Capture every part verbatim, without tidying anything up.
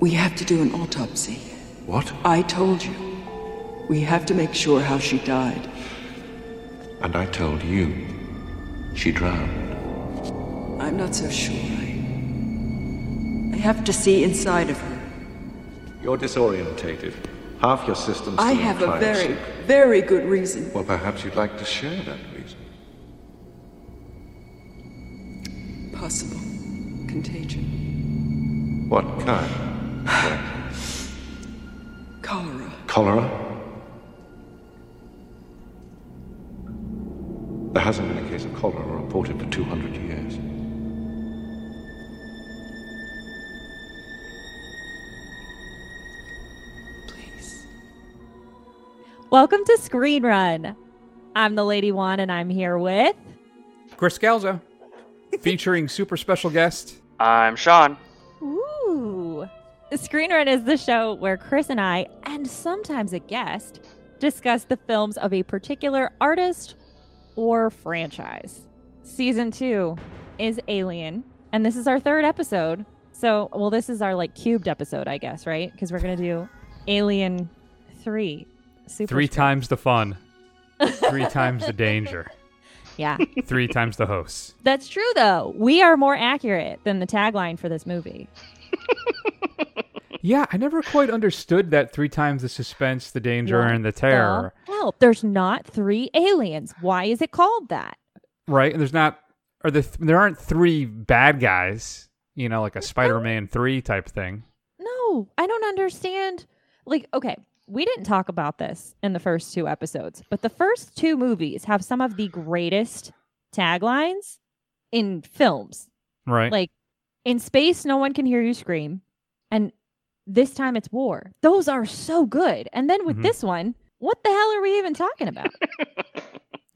We have to do an autopsy. What? I told you. We have to make sure how she died. And I told you. She drowned. I'm not so sure. I, I have to see inside of her. You're disorientated. Half your system's still I have a very, very good reason. Well, perhaps you'd like to share that reason. Possible contagion. What kind? What? Cholera. Cholera? There hasn't been a case of cholera reported for two hundred years. Please. Welcome to Screen Run. I'm the Lady One, and I'm here with... Chris Galza, featuring super special guest. I'm Sean. Ooh. Screen Run is the show where Chris and I, and sometimes a guest, discuss the films of a particular artist or franchise. Season two is Alien, and this is our third episode. So, well, this is our like cubed episode, I guess, right? Because we're gonna do Alien three. Super three strong. Times the fun, three times the danger. Yeah, three times the hosts. That's true, though. We are more accurate than the tagline for this movie. Yeah, I never quite understood that three times the suspense, the danger, what and the terror. The hell, there's not three aliens. Why is it called that? Right, and there's not, or the, there aren't three bad guys, you know, like a Spider-Man three type thing. No, I don't understand. Like, okay, we didn't talk about this in the first two episodes, but the first two movies have some of the greatest taglines in films. Right. Like, in space, no one can hear you scream, and this time it's war. Those are so good. And then with mm-hmm. this one, what the hell are we even talking about?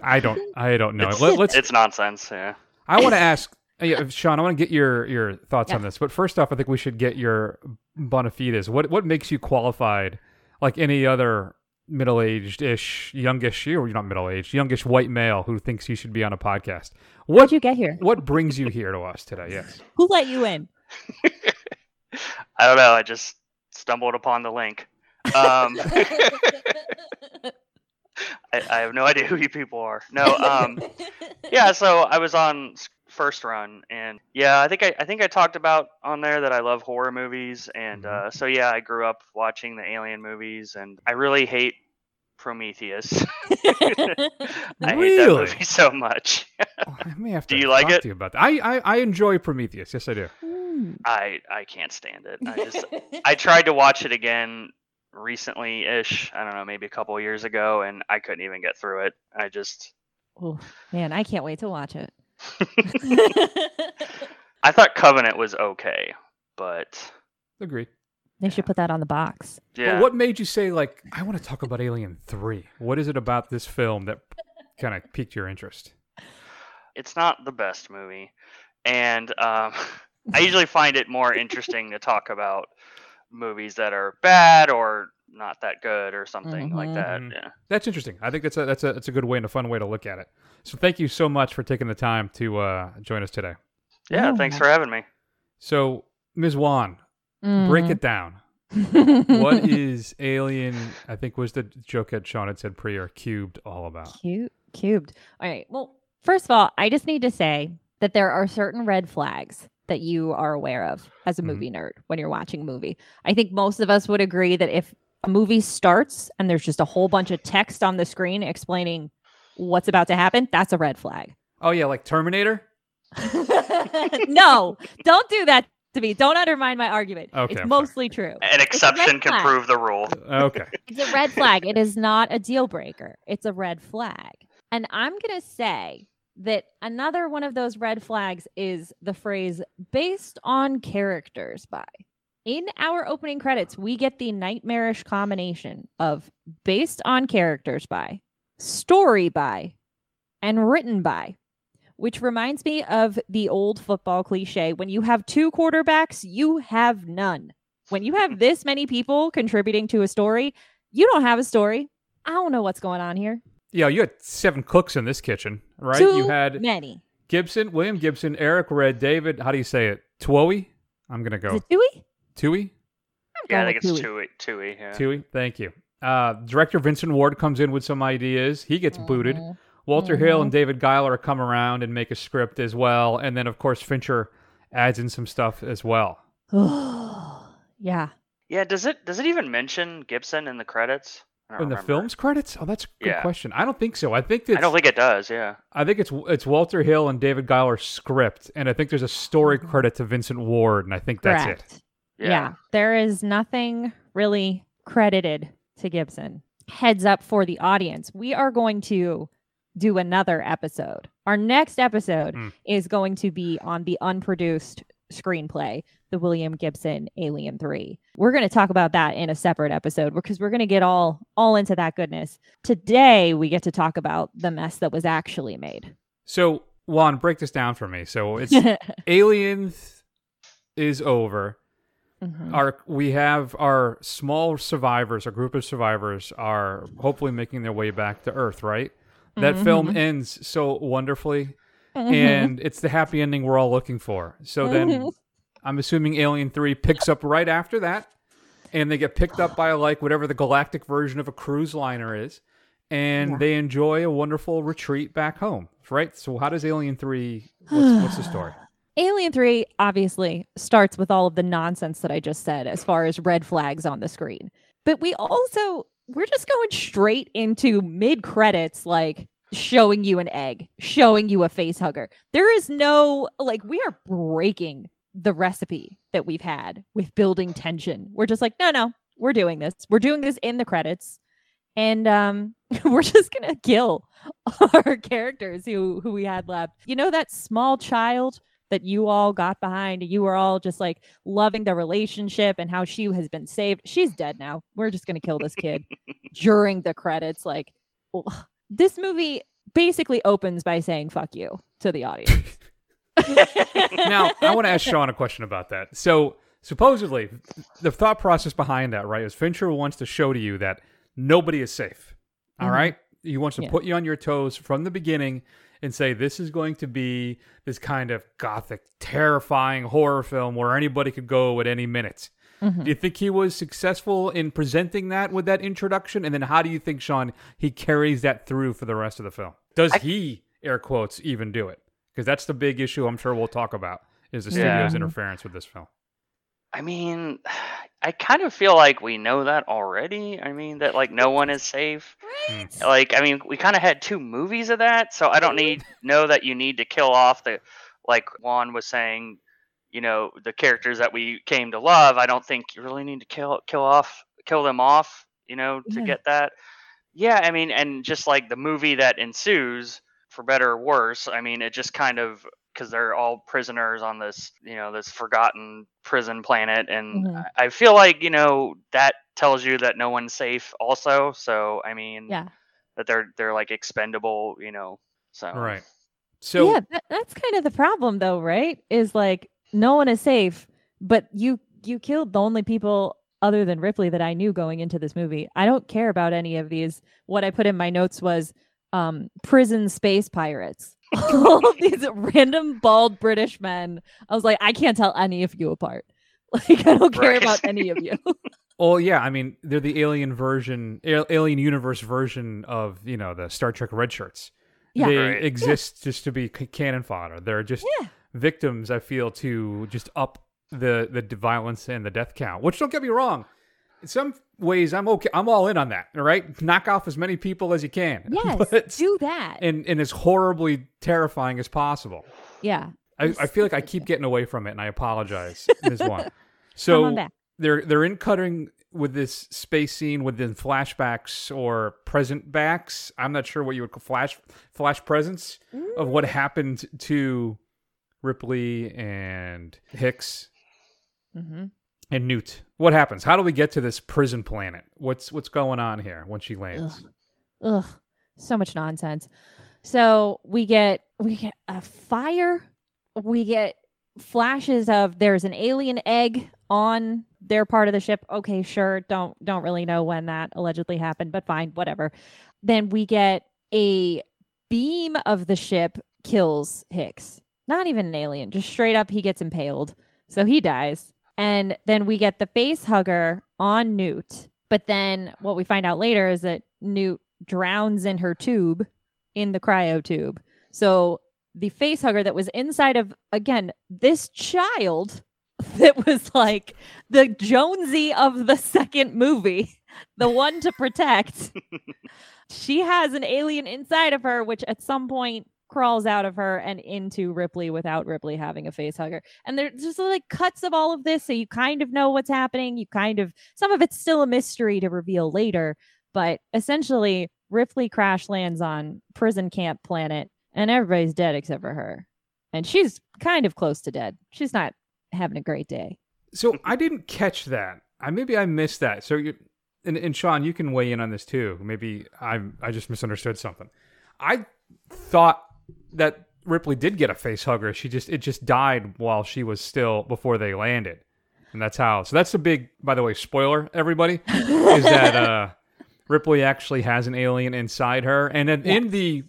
I don't I don't know. It's, Let, let's, it's nonsense. Yeah. I want to ask, yeah, Sean, I want to get your, your thoughts yeah. on this. But first off, I think we should get your bona fides. What, what makes you qualified, like any other middle-aged-ish, youngish, you're not middle-aged, youngish white male who thinks you should be on a podcast? What, how'd you get here? What brings you here to us today? Yes. Who let you in? I don't know. I just stumbled upon the link. Um, I, I have no idea who you people are. No. Um, yeah. So I was on First Run, and yeah, I think I, I think I talked about on there that I love horror movies, and uh, so yeah, I grew up watching the Alien movies, and I really hate Prometheus. I really? hate that movie so much. Oh, I may have to do you talk like it? To you about that. I, I I enjoy Prometheus. Yes, I do. I, I can't stand it. I just I tried to watch it again recently ish. I don't know, maybe a couple years ago, and I couldn't even get through it. I just oh man, I can't wait to watch it. I thought Covenant was okay, but agreed. They should put that on the box. Yeah. Well, what made you say like I want to talk about Alien three? What is it about this film that kind of piqued your interest? It's not the best movie, and um I usually find it more interesting to talk about movies that are bad or not that good or something mm-hmm. like that. Yeah. That's interesting. I think that's a that's a that's a good way and a fun way to look at it. So thank you so much for taking the time to uh, join us today. Yeah, oh, thanks wow. for having me. So, Miz Wan, mm. break it down. What is Alien, I think was the joke at Sean had said pre or cubed all about? Cube, cubed. All right. Well, first of all, I just need to say that there are certain red flags that you are aware of as a movie mm-hmm. nerd when you're watching a movie. I think most of us would agree that if a movie starts and there's just a whole bunch of text on the screen explaining what's about to happen, that's a red flag. Oh yeah, like Terminator? No, don't do that to me. Don't undermine my argument. Okay, it's I'm mostly sorry. True. An exception can prove the rule. Okay. It's a red flag. It is not a deal breaker. It's a red flag. And I'm going to say that another one of those red flags is the phrase based on characters by. In our opening credits, we get the nightmarish combination of based on characters by, story by, and written by, which reminds me of the old football cliche. When you have two quarterbacks, you have none. When you have this many people contributing to a story, you don't have a story. I don't know what's going on here. Yeah, you had seven cooks in this kitchen, right? Too you had many. Gibson, William Gibson, Eric Redd, David, how do you say it? Twohy? I'm going to go. Is it Twohy? Twohy? Yeah, I think it's Twohy. Twohy, yeah. Twohy, thank you. Uh, director Vincent Ward comes in with some ideas. He gets mm-hmm. booted. Walter mm-hmm. Hill and David Geiler come around and make a script as well. And then, of course, Fincher adds in some stuff as well. yeah. Yeah, does it does it even mention Gibson in the credits? I don't in remember. The film's credits? Oh, that's a good yeah. question. I don't think so. I think it's, I don't think it does, yeah. I think it's it's Walter Hill and David Geiler's script. And I think there's a story credit to Vincent Ward. And I think that's Correct. it. Yeah. yeah. There is nothing really credited to Gibson. Heads up for the audience. We are going to do another episode. Our next episode mm. is going to be on the unproduced screenplay, the William Gibson Alien three. We're going to talk about that in a separate episode because we're going to get all all into that goodness. Today, we get to talk about the mess that was actually made. So, Juan, break this down for me. So, it's Alien is over. Mm-hmm. Our we have our small survivors, our group of survivors are hopefully making their way back to Earth, right? That mm-hmm. film ends so wonderfully, mm-hmm. and it's the happy ending we're all looking for. So mm-hmm. then I'm assuming Alien three picks up right after that, and they get picked up by, like, whatever the galactic version of a cruise liner is, and yeah. they enjoy a wonderful retreat back home, right? So how does Alien three, what's, what's the story? Alien three obviously starts with all of the nonsense that I just said as far as red flags on the screen. But we also... We're just going straight into mid-credits, like, showing you an egg, showing you a face hugger. There is no, like, we are breaking the recipe that we've had with building tension. We're just like, no, no, we're doing this. We're doing this in the credits. And um, we're just going to kill our characters who, who we had left. You know, that small child that you all got behind, you were all just like loving the relationship and how she has been saved. She's dead now. We're just going to kill this kid during the credits. Like, ugh. This movie basically opens by saying, fuck you to the audience. Now, I want to ask Sean a question about that. So supposedly the thought process behind that, right, is Fincher wants to show to you that nobody is safe. All mm-hmm. right. He wants to yeah. put you on your toes from the beginning and say, this is going to be this kind of gothic, terrifying horror film where anybody could go at any minute. Mm-hmm. Do you think he was successful in presenting that with that introduction? And then how do you think, Sean, he carries that through for the rest of the film? Does I... he, air quotes, even do it? Because that's the big issue I'm sure we'll talk about, is the yeah. studio's interference with this film. I mean, I kind of feel like we know that already. I mean, that, like, no one is safe. Right. Like, I mean, we kind of had two movies of that, so I don't need know that you need to kill off the, like Juan was saying, you know, the characters that we came to love. I don't think you really need to kill kill off kill them off, you know, to yeah. get that. Yeah, I mean, and just like the movie that ensues, for better or worse, I mean, it just kind of. Because they're all prisoners on this, you know, this forgotten prison planet. And mm-hmm. I feel like, you know, that tells you that no one's safe also. So, I mean, yeah. that they're, they're like expendable, you know, so. Right. So yeah, that, that's kind of the problem though, right? Is like, no one is safe, but you, you killed the only people other than Ripley that I knew going into this movie. I don't care about any of these. What I put in my notes was um, prison space pirates. All of these random bald British men. I was like, I can't tell any of you apart. Like, I don't care right. about any of you. Well, yeah, I mean, they're the alien version, alien universe version of, you know, the Star Trek red shirts. Yeah. They right. exist yeah. just to be cannon fodder. They're just yeah. victims, I feel, to just up the, the violence and the death count, which, don't get me wrong, in some ways, I'm okay. I'm all in on that. All right, knock off as many people as you can. Yes, but, do that, and and as horribly terrifying as possible. Yeah, I, I feel like I keep getting away from it, and I apologize, Miz Juan. So they're they're in cutting with this space scene within flashbacks or present backs. I'm not sure what you would call flash flash presents mm. of what happened to Ripley and Hicks. Mm-hmm. And Newt, what happens? How do we get to this prison planet? What's what's going on here when she lands? Ugh. Ugh, so much nonsense. So we get we get a fire. We get flashes of there's an alien egg on their part of the ship. Okay, sure. Don't don't really know when that allegedly happened, but fine, whatever. Then we get a beam of the ship kills Hicks. Not even an alien, just straight up he gets impaled. So he dies. And then we get the face hugger on Newt. But then what we find out later is that Newt drowns in her tube, in the cryo tube. So the face hugger that was inside of, again, this child that was like the Jonesy of the second movie, the one to protect. She has an alien inside of her, which at some point crawls out of her and into Ripley without Ripley having a face hugger. And there's just like cuts of all of this. So you kind of know what's happening. You kind of, some of it's still a mystery to reveal later, but essentially Ripley crash lands on prison camp planet and everybody's dead except for her. And she's kind of close to dead. She's not having a great day. So I didn't catch that. I maybe I missed that. So you and, and Sean, you can weigh in on this too. Maybe I I just misunderstood something. I thought that Ripley did get a face hugger. She just it just died while she was still before they landed, and that's how. So that's a big, by the way, spoiler. Everybody is that uh, Ripley actually has an alien inside her, and then yeah. in the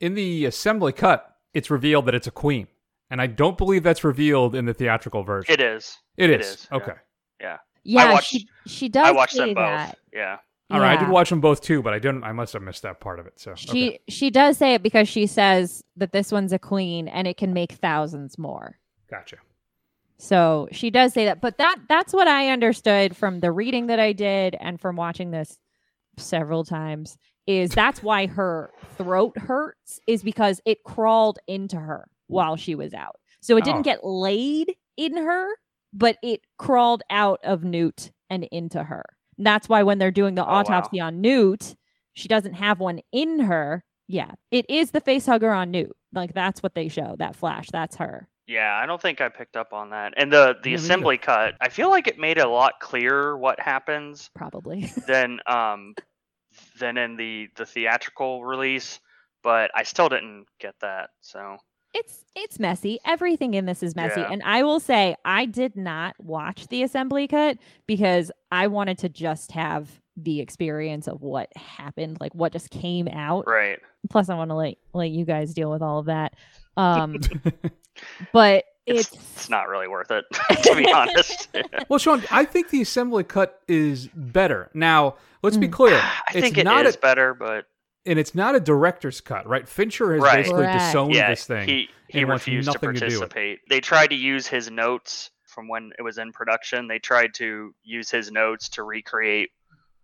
in the assembly cut, it's revealed that it's a queen. And I don't believe that's revealed in the theatrical version. It is. It is. It is. Okay. Yeah. Yeah. yeah watched, she, she does. I watched say them both. That. Yeah. All right. Yeah. I did watch them both too, but I didn't. I must have missed that part of it. So she okay. she does say it because she says that this one's a queen and it can make thousands more. Gotcha. So she does say that, but that that's what I understood from the reading that I did and from watching this several times is that's why her throat hurts is because it crawled into her while she was out. So it didn't oh. get laid in her, but it crawled out of Newt and into her. And that's why when they're doing the oh, autopsy wow. on Newt, she doesn't have one in her. Yeah, it is the face hugger on Newt. Like, that's what they show, that flash. That's her. Yeah, I don't think I picked up on that. And the, the assembly cut, I feel like it made it a lot clearer what happens. Probably. than, um, than in the, the theatrical release, but I still didn't get that, so... It's it's messy. Everything in this is messy. Yeah. And I will say I did not watch the assembly cut because I wanted to just have the experience of what happened, like what just came out. Right. Plus, I want to let, let you guys deal with all of that. Um, but it's, it's... It's not really worth it, to be honest. Well, Sean, I think the assembly cut is better. Now, let's mm. be clear. I it's think it not is a... better, but... And it's not a director's cut, right? Fincher has right. basically right. disowned yeah, this thing. He, he refused to participate. To they tried to use his notes from when it was in production. They tried to use his notes to recreate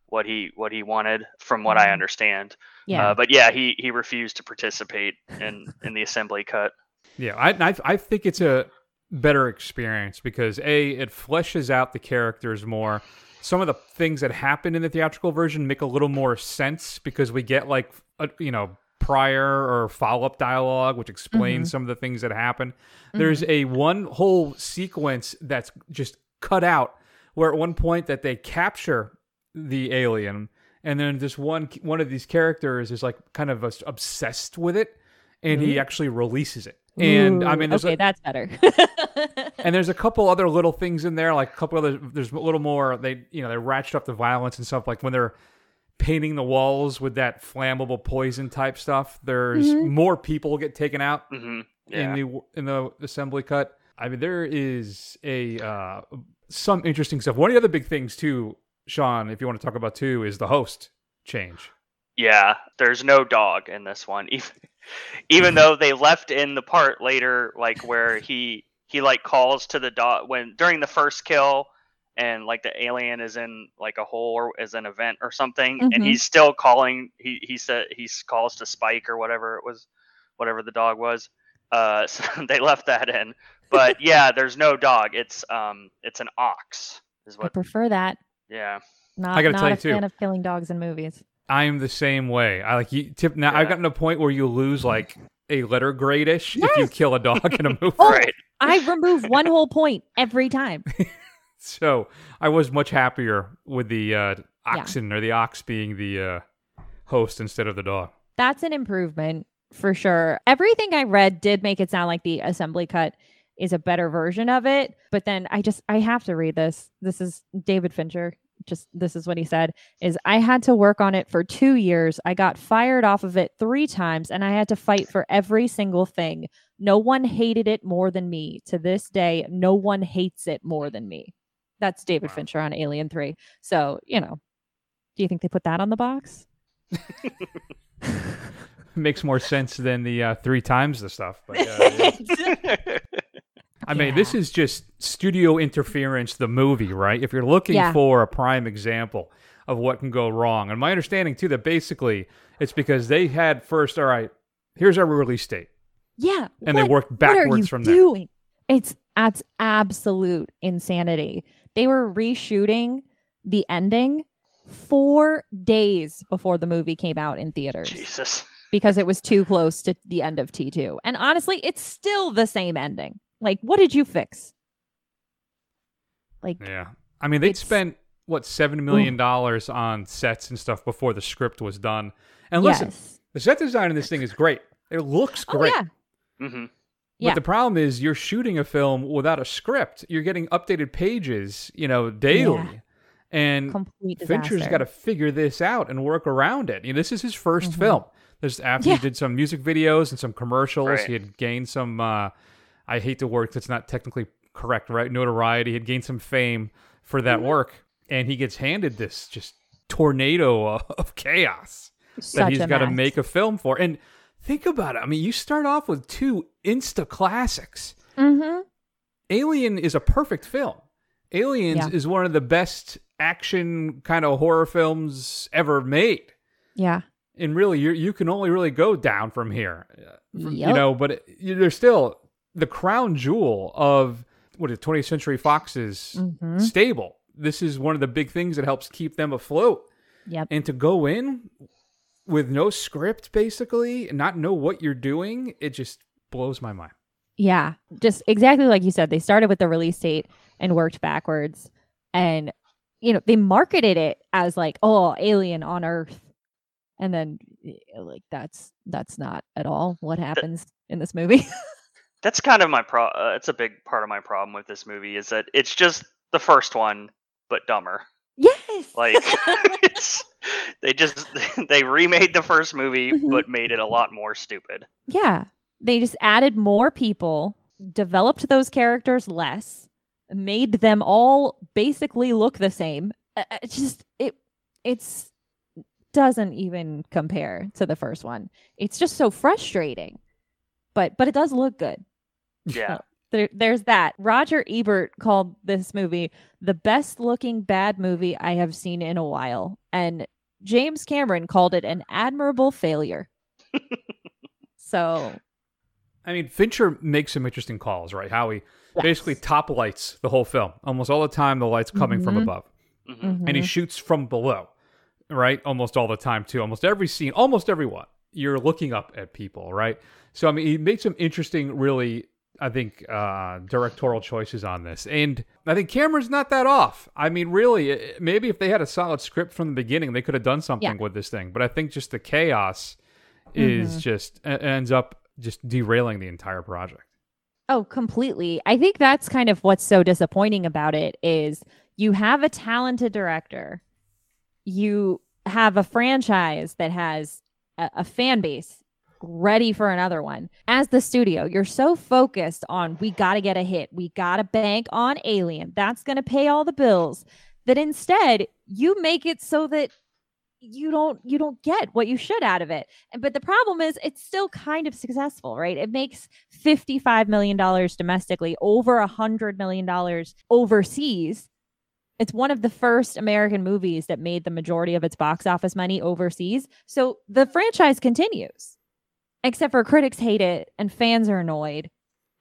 what he what he wanted, from what I understand. Yeah. Uh, but yeah, he, he refused to participate in, in the assembly cut. Yeah, I, I I think it's a better experience because A, it fleshes out the characters more. Some of the things that happen in the theatrical version make a little more sense because we get like, a, you know, prior or follow-up dialogue, which explains mm-hmm. some of the things that happen. Mm-hmm. There's a one whole sequence that's just cut out where at one point that they capture the alien. And then this one, one of these characters is like kind of obsessed with it. And mm-hmm. he actually releases it. And Ooh, I mean, there's okay, a, that's better. And there's a couple other little things in there, like a couple other. There's a little more. They, you know, they ratchet up the violence and stuff. Like when they're painting the walls with that flammable poison type stuff. There's mm-hmm. more people get taken out mm-hmm. yeah. in the in the assembly cut. I mean, there is a uh, some interesting stuff. One of the other big things too, Sean, if you want to talk about too, is the host change. Yeah, there's no dog in this one. Even even though they left in the part later, like where he he like calls to the dog when during the first kill, and like the alien is in like a hole or is an event or something, mm-hmm. and he's still calling. He he said he calls to Spike or whatever it was, whatever the dog was. Uh, so they left that in. But yeah, there's no dog. It's um, it's an ox. Is what I prefer that. Yeah, not I gotta not tell you a too. Fan of killing dogs in movies. I am the same way. I like you tip now. Yeah. I've gotten to a point where you lose like a letter grade ish yes. if you kill a dog in a movie. Oh, right. I remove one whole point every time. So I was much happier with the uh, oxen yeah. or the ox being the uh, host instead of the dog. That's an improvement for sure. Everything I read did make it sound like the assembly cut is a better version of it. But then I just I have to read this. This is David Fincher. Just this is what he said is I had to work on it for two years. I got fired off of it three times and I had to fight for every single thing. No one hated it more than me. To this day, no one hates it more than me. That's David wow. Fincher on Alien three. So, you know, do you think they put that on the box? Makes more sense than the uh, three times the stuff. But, uh, yeah. I mean, yeah. This is just studio interference, the movie, right? If you're looking yeah. for a prime example of what can go wrong. And my understanding, too, that basically it's because they had first, all right, here's our release date. Yeah. And what, they worked backwards from doing? That. It's That's absolute insanity. They were reshooting the ending four days before the movie came out in theaters. Jesus. Because it was too close to the end of T two. And honestly, it's still the same ending. Like, what did you fix? Like, yeah. I mean, they'd spent, what, seven million dollars ooh. On sets and stuff before the script was done. And listen, yes. the set design in this thing is great. It looks great. Oh, yeah. Mm-hmm. But yeah. the problem is you're shooting a film without a script. You're getting updated pages, you know, daily. Yeah. And complete Fincher's got to figure this out and work around it. You know, this is his first mm-hmm. film. This is after yeah. he did some music videos and some commercials. Right. He had gained some, uh, I hate the word that's not technically correct, right? Notoriety. He had gained some fame for that mm-hmm. work. And he gets handed this just tornado of chaos Such that he's got to make a film for. And think about it. I mean, you start off with two Insta classics. Mm-hmm. Alien is a perfect film. Aliens yeah. is one of the best action kind of horror films ever made. Yeah. And really, you you can only really go down from here. From, yep. You know, but it, you, there's still the crown jewel of what is twentieth Century Fox's mm-hmm. stable. This is one of the big things that helps keep them afloat. Yep. And to go in with no script, basically, and not know what you're doing, it just blows my mind. Yeah, just exactly like you said. They started with the release date and worked backwards. And, you know, they marketed it as like, oh, Alien on Earth. And then, like, that's that's not at all what happens that, in this movie. That's kind of my problem. Uh, it's a big part of my problem with this movie is that it's just the first one, but dumber. Yes. Like, it's... They just, they remade the first movie, mm-hmm. but made it a lot more stupid. Yeah. They just added more people, developed those characters less, made them all basically look the same. It just, it it's doesn't even compare to the first one. It's just so frustrating. But but it does look good. Yeah. So there, there's that. Roger Ebert called this movie the best looking bad movie I have seen in a while. And James Cameron called it an admirable failure. So, I mean, Fincher makes some interesting calls, right? How he yes. basically top lights the whole film. Almost all the time, the light's coming mm-hmm. from above. Mm-hmm. And he shoots from below, right? Almost all the time, too. Almost every scene, almost everyone, you're looking up at people, right? So, I mean, he made some interesting, really, I think, uh, directorial choices on this. And I think Cameron's not that off. I mean, really, it, maybe if they had a solid script from the beginning, they could have done something yeah. with this thing. But I think just the chaos is mm-hmm. just uh, ends up just derailing the entire project. Oh, completely. I think that's kind of what's so disappointing about it is you have a talented director. You have a franchise that has a, a fan base ready for another one. As the studio, you're so focused on we gotta get a hit, we gotta bank on Alien, that's gonna pay all the bills, that instead you make it so that you don't you don't get what you should out of it. But the problem is it's still kind of successful, right? It makes fifty-five million dollars domestically, over a hundred million dollars overseas. It's one of the first American movies that made the majority of its box office money overseas. So the franchise continues. Except for critics hate it and fans are annoyed.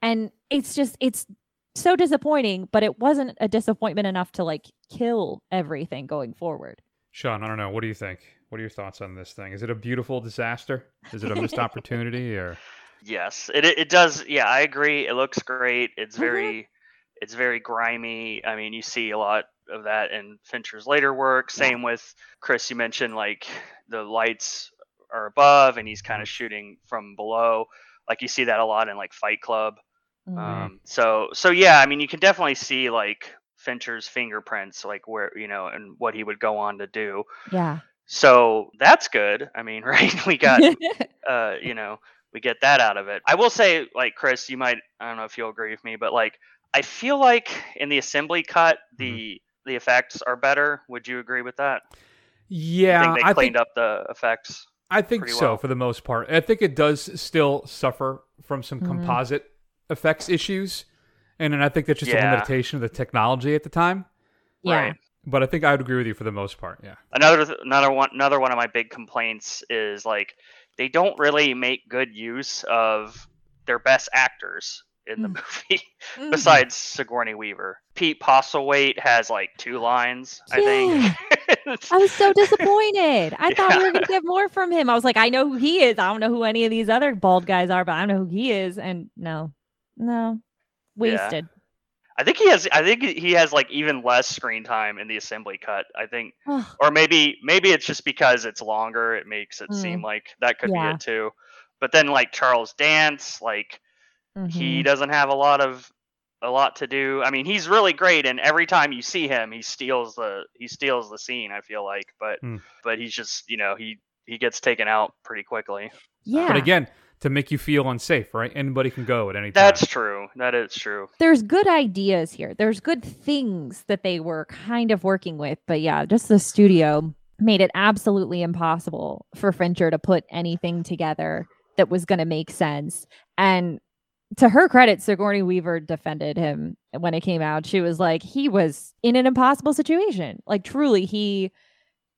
And it's just, it's so disappointing, but it wasn't a disappointment enough to like kill everything going forward. Sean, I don't know. What do you think? What are your thoughts on this thing? Is it a beautiful disaster? Is it a missed opportunity or? Yes, it it does. Yeah, I agree. It looks great. It's very, it's very grimy. I mean, you see a lot of that in Fincher's later work. Same yeah. with Chris, you mentioned like the lights or above and he's kind of shooting from below, like you see that a lot in like Fight Club. Mm-hmm. um so so yeah I mean you can definitely see like Fincher's fingerprints, like where, you know, and what he would go on to do. Yeah, so that's good. I mean, right, we got uh you know, we get that out of it. I will say, like, Chris, you might, I don't know if you'll agree with me, but like I feel like in the assembly cut, the mm-hmm. the effects are better. Would you agree with that? Yeah, I think they cleaned I think, up the effects. I think so well. For the most part. I think it does still suffer from some mm-hmm. composite effects issues, and then I think that's just yeah. a limitation of the technology at the time. Yeah. Right. But I think I would agree with you for the most part. Yeah. Another another one another one of my big complaints is like they don't really make good use of their best actors in the mm. movie mm. besides Sigourney Weaver. Pete Postlewaite has like two lines, yeah. I think. I was so disappointed. I yeah. thought we were going to get more from him. I was like, I know who he is. I don't know who any of these other bald guys are, but I know who he is. And no, no, wasted. Yeah. I think he has. I think he has like even less screen time in the assembly cut. I think, or maybe maybe it's just because it's longer. It makes it mm. seem like that could yeah. be it too. But then like Charles Dance, like mm-hmm. he doesn't have a lot of a lot to do. I mean, he's really great, and every time you see him, he steals the he steals the scene. I feel like, but mm. but he's just you know he he gets taken out pretty quickly. Yeah. But again. To make you feel unsafe, right? Anybody can go at any time. That's true. That is true. There's good ideas here. There's good things that they were kind of working with. But yeah, just the studio made it absolutely impossible for Fincher to put anything together that was going to make sense. And to her credit, Sigourney Weaver defended him when it came out. She was like, he was in an impossible situation. Like, truly, he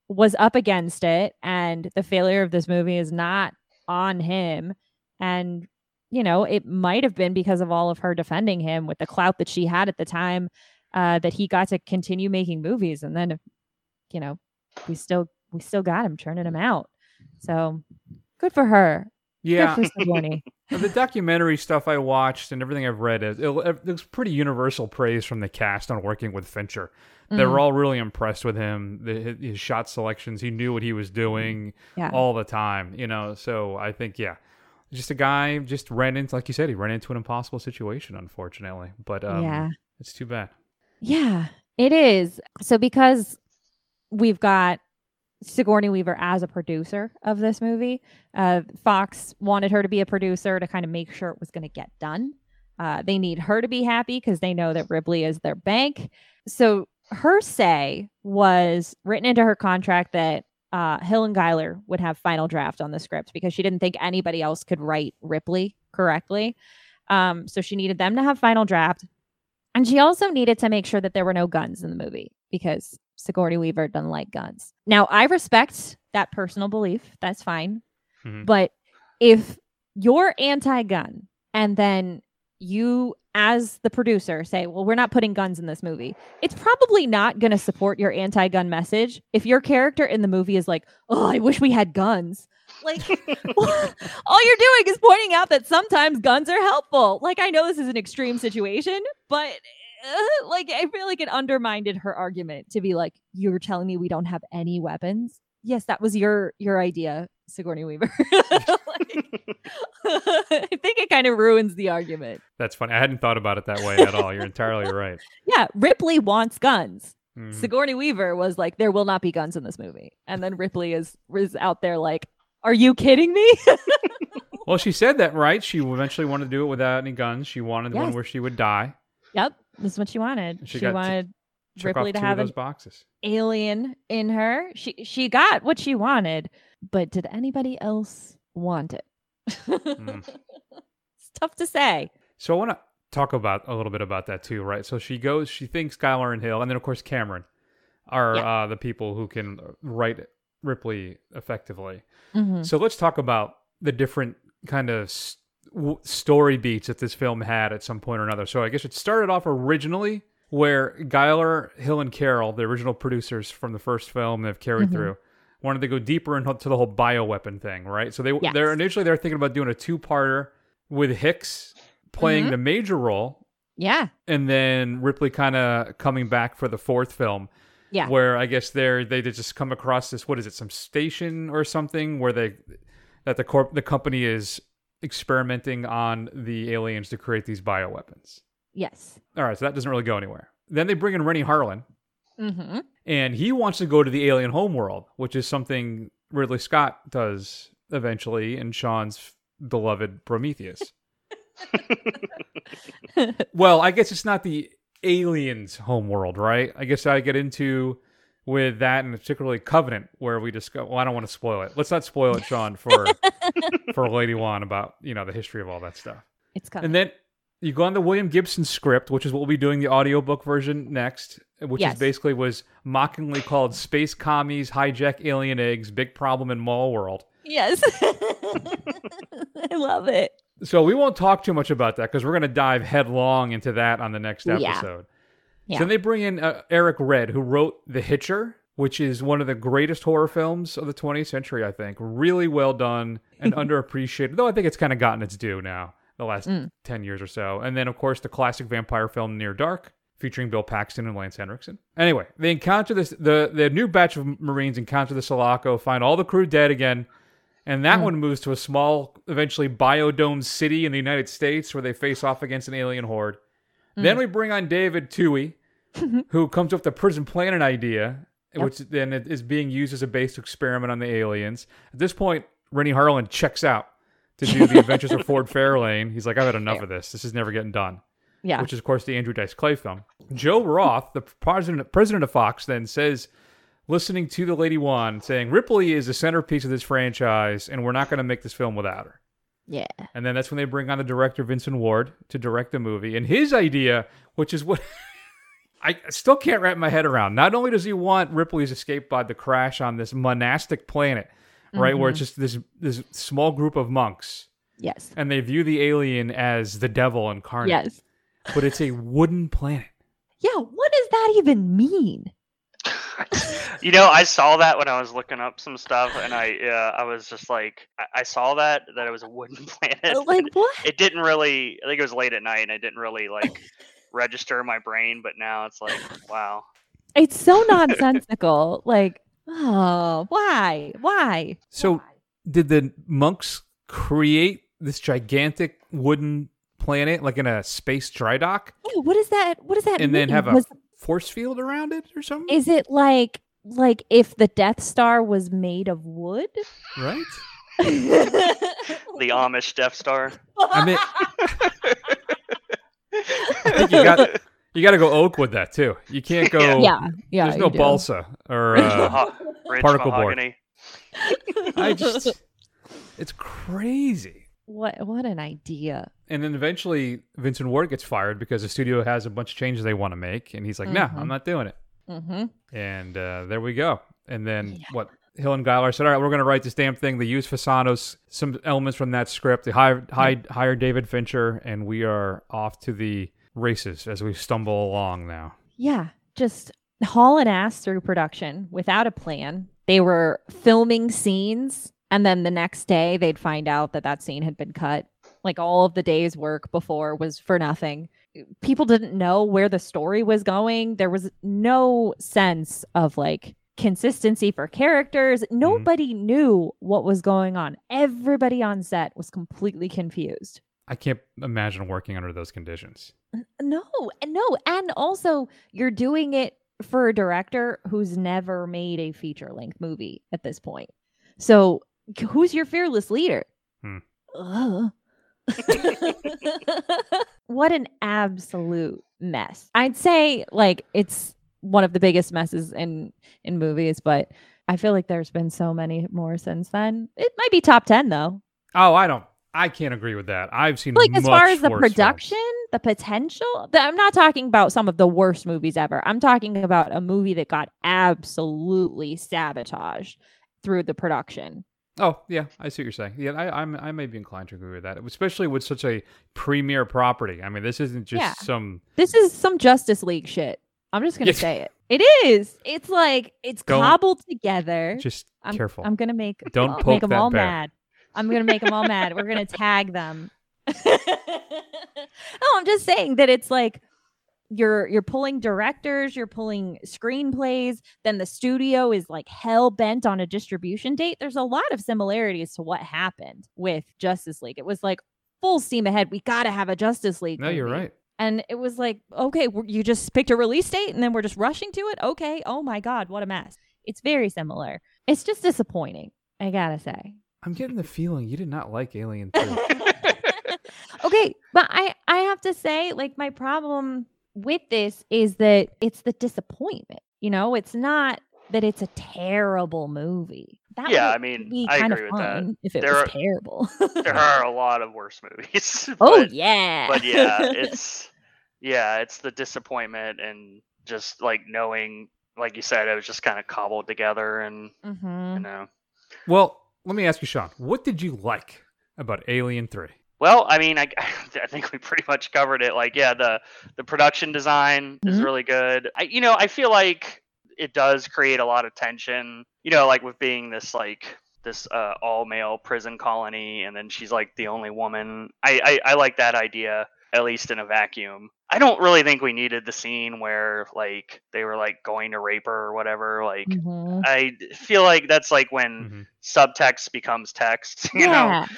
was up against it. And the failure of this movie is not on him. And, you know, it might have been because of all of her defending him with the clout that she had at the time uh, that he got to continue making movies. And then, you know, we still we still got him churning him out. So good for her. Yeah. Good for Sigourney. The documentary stuff I watched and everything I've read, it, it was pretty universal praise from the cast on working with Fincher. Mm-hmm. They were all really impressed with him, the, his shot selections. He knew what he was doing yeah. all the time, you know. So I think, yeah. Just a guy just ran into, like you said, he ran into an impossible situation, unfortunately. But um, yeah. it's too bad. Yeah, it is. So because we've got Sigourney Weaver as a producer of this movie, uh, Fox wanted her to be a producer to kind of make sure it was going to get done. Uh, they need her to be happy because they know that Ridley is their bank. So her say was written into her contract that Uh, Hill and Geiler would have final draft on the script because she didn't think anybody else could write Ripley correctly. Um, so she needed them to have final draft. And she also needed to make sure that there were no guns in the movie because Sigourney Weaver doesn't like guns. Now, I respect that personal belief. That's fine. Mm-hmm. But if you're anti-gun and then you as the producer say, well, we're not putting guns in this movie, it's probably not going to support your anti-gun message if your character in the movie is like, oh, I wish we had guns. Like, all you're doing is pointing out that sometimes guns are helpful. Like, I know this is an extreme situation, but uh, like, I feel like it undermined her argument to be like, you're telling me we don't have any weapons? Yes, that was your your idea, Sigourney Weaver. like, I think it kind of ruins the argument. That's funny. I hadn't thought about it that way at all. You're entirely right. Yeah, Ripley wants guns. Mm-hmm. Sigourney Weaver was like, there will not be guns in this movie. And then Ripley is, is out there like, are you kidding me? Well, she said that, right? She eventually wanted to do it without any guns. She wanted the yes. one where she would die. Yep, that's what she wanted. And she she wanted... T- Ripley to have those boxes. Alien in her. She she got what she wanted, but did anybody else want it? mm. It's tough to say. So I want to talk about a little bit about that too, right? So she goes, she thinks Geiler and Hill, and then of course Cameron are yeah. uh, the people who can write Ripley effectively. Mm-hmm. So let's talk about the different kind of st- w- story beats that this film had at some point or another. So I guess it started off originally where Geiler, Hill, and Carroll, the original producers from the first film, they've carried mm-hmm. through, wanted to go deeper into the whole bioweapon thing, right? So they yes. they're initially they're thinking about doing a two-parter with Hicks playing mm-hmm. the major role, yeah, and then Ripley kind of coming back for the fourth film, yeah, where I guess they they just come across this what is it some station or something where they that the corp the company is experimenting on the aliens to create these bioweapons. Yes. All right, so that doesn't really go anywhere. Then they bring in Rennie Harlan, mm-hmm. and he wants to go to the alien homeworld, which is something Ridley Scott does eventually in Sean's beloved Prometheus. Well, I guess it's not the aliens' homeworld, right? I guess I get into with that, and particularly Covenant, where we discuss. Well, I don't want to spoil it. Let's not spoil it, Sean, for for Lady Wan about you know the history of all that stuff. It's coming. And then you go on the William Gibson script, which is what we'll be doing the audiobook version next, which yes. is basically was mockingly called Space Commies Hijack Alien Eggs, Big Problem in Mall World. Yes. I love it. So we won't talk too much about that because we're going to dive headlong into that on the next episode. Yeah. Yeah. So then they bring in uh, Eric Redd, who wrote The Hitcher, which is one of the greatest horror films of the twentieth century, I think. Really well done and underappreciated, though I think it's kind of gotten its due now, the last mm. ten years or so. And then, of course, the classic vampire film Near Dark, featuring Bill Paxton and Lance Henriksen. Anyway, they encounter this, the, the new batch of Marines encounter the Sulaco, find all the crew dead again. And that mm. one moves to a small, eventually biodome city in the United States where they face off against an alien horde. Mm. Then we bring on David Twohy, who comes up with the prison planet idea, yep. which then is being used as a base to experiment on the aliens. At this point, Rennie Harlan checks out to do The Adventures of Ford Fairlane. He's like, I've had enough Fair. of this. This is never getting done. Yeah. Which is, of course, the Andrew Dice Clay film. Joe Roth, the president, president of Fox, then says... listening to the Lady Wan saying, Ripley is the centerpiece of this franchise, and we're not going to make this film without her. Yeah. And then that's when they bring on the director, Vincent Ward, to direct the movie. And his idea, which is what I still can't wrap my head around. Not only does he want Ripley's escape pod to crash on this monastic planet, right, mm-hmm. where it's just this this small group of monks. Yes. And they view the alien as the devil incarnate. Yes. But it's a wooden planet. Yeah, what does that even mean? You know, I saw that when I was looking up some stuff, and I uh, I was just like, I, I saw that, that it was a wooden planet. Like, what? It didn't really, I think it was late at night, and I didn't really, like, register in my brain, but now it's like, wow. It's so nonsensical. Like, oh, why? Why? So why? Did the monks create this gigantic wooden planet, like in a space dry dock? Ew, what is that? What does that and mean? Then have a... Was- force field around it or something? Is it like like if the Death Star was made of wood? Right? The Amish Death Star. I mean, I think you got you got to go oak with that too. You can't go. Yeah, yeah. There's no do. balsa or uh, particle mahogany. board. I just, it's crazy. What what an idea. And then eventually Vincent Ward gets fired because the studio has a bunch of changes they want to make. And he's like, mm-hmm. no, I'm not doing it. Mm-hmm. And uh, there we go. And then yeah. what Hill and Geiler said, all right, we're going to write this damn thing. They use Fasano's, some elements from that script. They hire, hire, hire David Fincher, and we are off to the races as we stumble along now. Yeah, just hauling ass through production without a plan. They were filming scenes. And then the next day, they'd find out that that scene had been cut. Like, all of the day's work before was for nothing. People didn't know where the story was going. There was no sense of, like, consistency for characters. Nobody mm-hmm. knew what was going on. Everybody on set was completely confused. I can't imagine working under those conditions. No, no. And also, you're doing it for a director who's never made a feature-length movie at this point. So... who's your fearless leader? Hmm. Ugh. What an absolute mess. I'd say like it's one of the biggest messes in, in movies, but I feel like there's been so many more since then. It might be top ten though. Oh, I don't. I can't agree with that. I've seen like as much far as the production, films. The potential. The, I'm not talking about some of the worst movies ever. I'm talking about a movie that got absolutely sabotaged through the production. Oh, yeah, I see what you're saying. Yeah, I I'm, I may be inclined to agree with that, especially with such a premier property. I mean, this isn't just yeah. some... This is some Justice League shit. I'm just going to say it. It is. It's like, it's Don't, cobbled together. Just I'm, careful. I'm going to make, Don't I'll, poke make them all bear. mad. I'm going to make them all mad. We're going to tag them. No, I'm just saying that it's like, You're you're pulling directors, you're pulling screenplays, then the studio is like hell bent on a distribution date. There's a lot of similarities to what happened with Justice League. It was like full steam ahead. We got to have a Justice League. No, movie. You're right. And it was like, okay, you just picked a release date and then we're just rushing to it. Okay. Oh my God. What a mess. It's very similar. It's just disappointing. I got to say. I'm getting the feeling you did not like Alien three. Okay, but I, I have to say, like, my problem with this is that it's the disappointment. You know, it's not that it's a terrible movie. That yeah, I mean, I agree with that. If it there was are, terrible, there are a lot of worse movies. But, oh yeah, but yeah, it's yeah, it's the disappointment and just like knowing, like you said, it was just kind of cobbled together, and mm-hmm. you know. Well, let me ask you, Sean, what did you like about Alien three? Well, I mean, I, I think we pretty much covered it. Like, yeah, the the production design mm-hmm. is really good. I, you know, I feel like. It does create a lot of tension, you know, like with being this like this uh, all male prison colony, and then she's like the only woman. I, I I like that idea, at least in a vacuum. I don't really think we needed the scene where like they were like going to rape her or whatever. Like mm-hmm. I feel like that's like when mm-hmm. subtext becomes text, you yeah. know.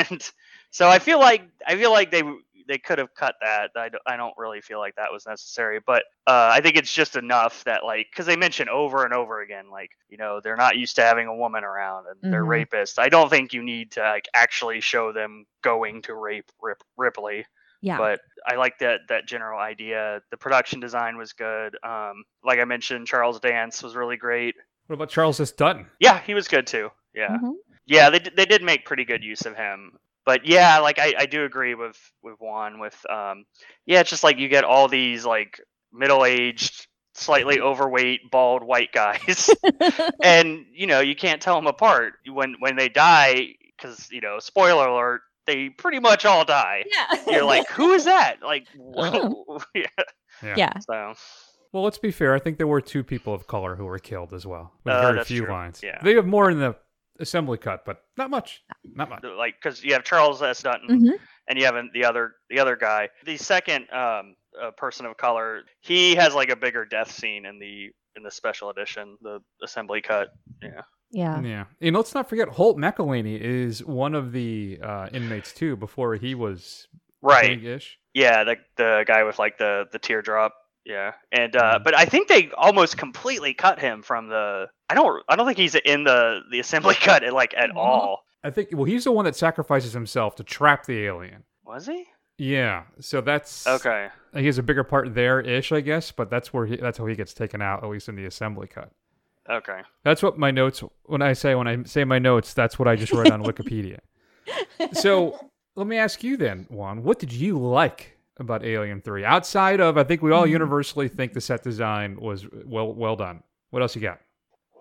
And so I feel like I feel like they. They could have cut that. I don't, I don't really feel like that was necessary, but uh, I think it's just enough that like, cause they mention over and over again, like, you know, they're not used to having a woman around and mm-hmm. they're rapists. I don't think you need to like actually show them going to rape Rip- Ripley. Yeah. But I like that, that general idea. The production design was good. Um, like I mentioned, Charles Dance was really great. What about Charles S. Dutton? Yeah, he was good too. Yeah. Mm-hmm. Yeah. They they did make pretty good use of him. But yeah, like I, I do agree with, with Juan with, um, yeah, it's just like you get all these like middle-aged, slightly overweight, bald white guys and, you know, you can't tell them apart when, when they die. Cause you know, spoiler alert, they pretty much all die. Yeah. You're like, who is that? Like, whoa. yeah. yeah. yeah. So. Well, let's be fair. I think there were two people of color who were killed as well. With uh, very few true. lines. Yeah. They have more in the assembly cut, but not much, not much. Like, because you have Charles S. Dutton, mm-hmm. and you have the other, the other guy, the second um, uh, person of color. He has like a bigger death scene in the in the special edition, the assembly cut. Yeah, yeah, yeah. And let's not forget, Holt McElhaney is one of the uh, inmates too. Before he was right, big-ish. Yeah, the the guy with like the the teardrop. Yeah, and uh, but I think they almost completely cut him from the. I don't. I don't think he's in the, the assembly cut at, like at all. I think. Well, he's the one that sacrifices himself to trap the alien. Was he? Yeah. So that's okay. He has a bigger part there, ish, I guess. But that's where he, that's how he gets taken out, at least in the assembly cut. Okay. That's what my notes. When I say when I say my notes, that's what I just read on Wikipedia. So let me ask you then, Juan. What did you like about Alien three, outside of, I think we all universally think the set design was well well done. What else you got?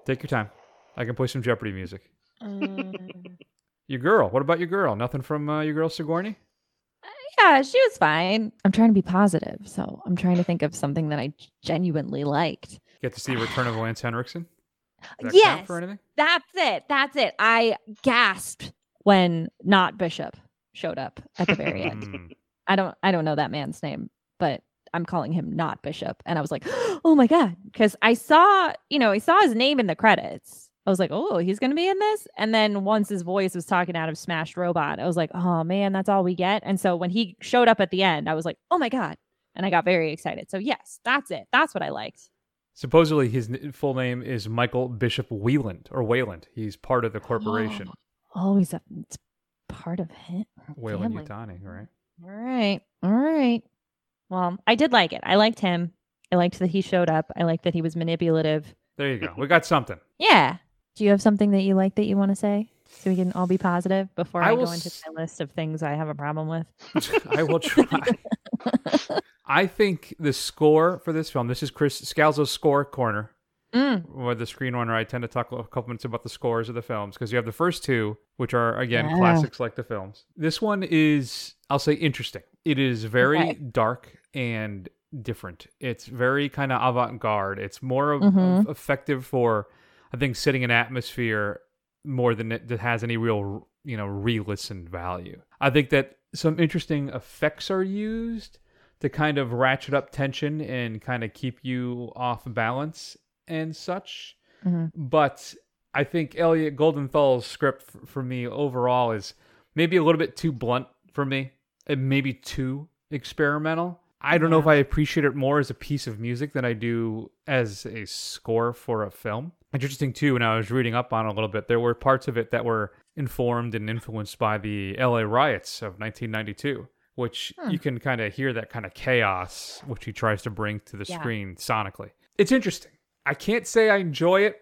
Take your time. I can play some Jeopardy music. Um, your girl. What about your girl? Nothing from uh, your girl Sigourney? Uh, yeah, she was fine. I'm trying to be positive, so I'm trying to think of something that I genuinely liked. Get to see Return of Lance Henriksen? Does that yes, count for anything? That's it. That's it. I gasped when not Bishop showed up at the very end. I don't I don't know that man's name, but I'm calling him not Bishop. And I was like, oh my God, because I saw, you know, I saw his name in the credits. I was like, oh, he's going to be in this. And then once his voice was talking out of Smashed Robot, I was like, oh man, that's all we get. And so when he showed up at the end, I was like, oh my God. And I got very excited. So yes, that's it. That's what I liked. Supposedly his full name is Michael Bishop Wayland or Wayland. He's part of the corporation. Oh, oh he's a, it's part of him. Wayland Yutani, right? All right. All right. Well, I did like it. I liked him. I liked that he showed up. I liked that he was manipulative. There you go. We got something. Yeah. Do you have something that you like that you want to say? So we can all be positive before I, I go into s- my list of things I have a problem with. I will try. I think the score for this film, this is Chris Scalzo's score corner. Mm. Or the Screen Runner, I tend to talk a couple minutes about the scores of the films because you have the first two, which are, again, yeah. classics like the films. This one is, I'll say, interesting. It is very okay. dark and different. It's very kind of avant-garde. It's more of, mm-hmm. of effective for, I think, setting an atmosphere more than it that has any real, you know, re-listen value. I think that some interesting effects are used to kind of ratchet up tension and kind of keep you off balance and such, mm-hmm. but I think Elliot Goldenthal's script f- for me overall is maybe a little bit too blunt for me, and maybe too experimental. I don't yeah. know if I appreciate it more as a piece of music than I do as a score for a film. It's interesting too, when I was reading up on it a little bit, there were parts of it that were informed and influenced by the L A riots of nineteen ninety-two, which hmm. you can kind of hear that kind of chaos, which he tries to bring to the yeah. screen sonically. It's interesting. I can't say I enjoy it.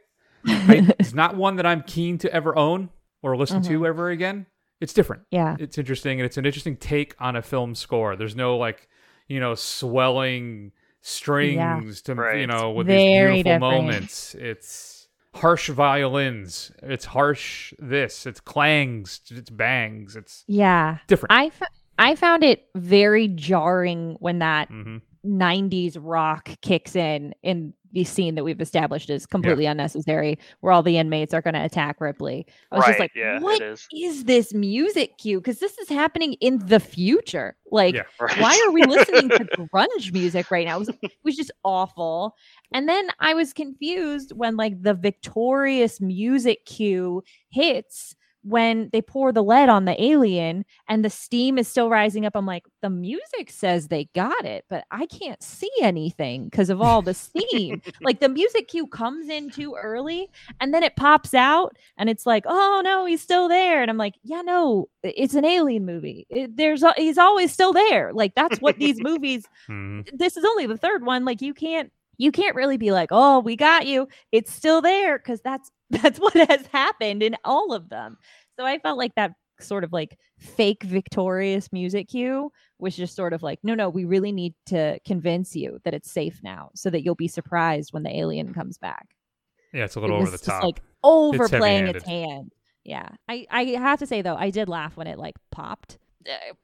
I, it's not one that I'm keen to ever own or listen mm-hmm. to ever again. It's different. Yeah. It's interesting. And it's an interesting take on a film score. There's no like, you know, swelling strings yeah. to, right. you know, with Very these beautiful different. moments. It's harsh violins, it's harsh this, it's clangs, it's bangs, it's yeah different. I, f- I found it very jarring when that mm-hmm. nineties rock kicks in in the scene that we've established is completely yeah. unnecessary, where all the inmates are going to attack Ripley. I was right, just like, yeah, what is. is this music cue? Because this is happening in the future. Like, yeah, right. why are we listening to grunge music right now? It was, it was just awful. And then I was confused when like the victorious music cue hits when they pour the lead on the alien and the steam is still rising up. I'm like, the music says they got it, but I can't see anything because of all the steam. Like the music cue comes in too early and then it pops out and it's like, oh no, he's still there. And I'm like, yeah, no, it's an alien movie. It, there's he's always still there. Like that's what these movies, this is only the third one. Like you can't, you can't really be like, oh, we got you. It's still there. Cause that's, that's what has happened in all of them. So I felt like that sort of like fake victorious music cue was just sort of like, no, no, we really need to convince you that it's safe now so that you'll be surprised when the alien comes back. Yeah. It's a little it over the top. Just like overplaying its, its hand. Yeah. I, I have to say though, I did laugh when it like popped.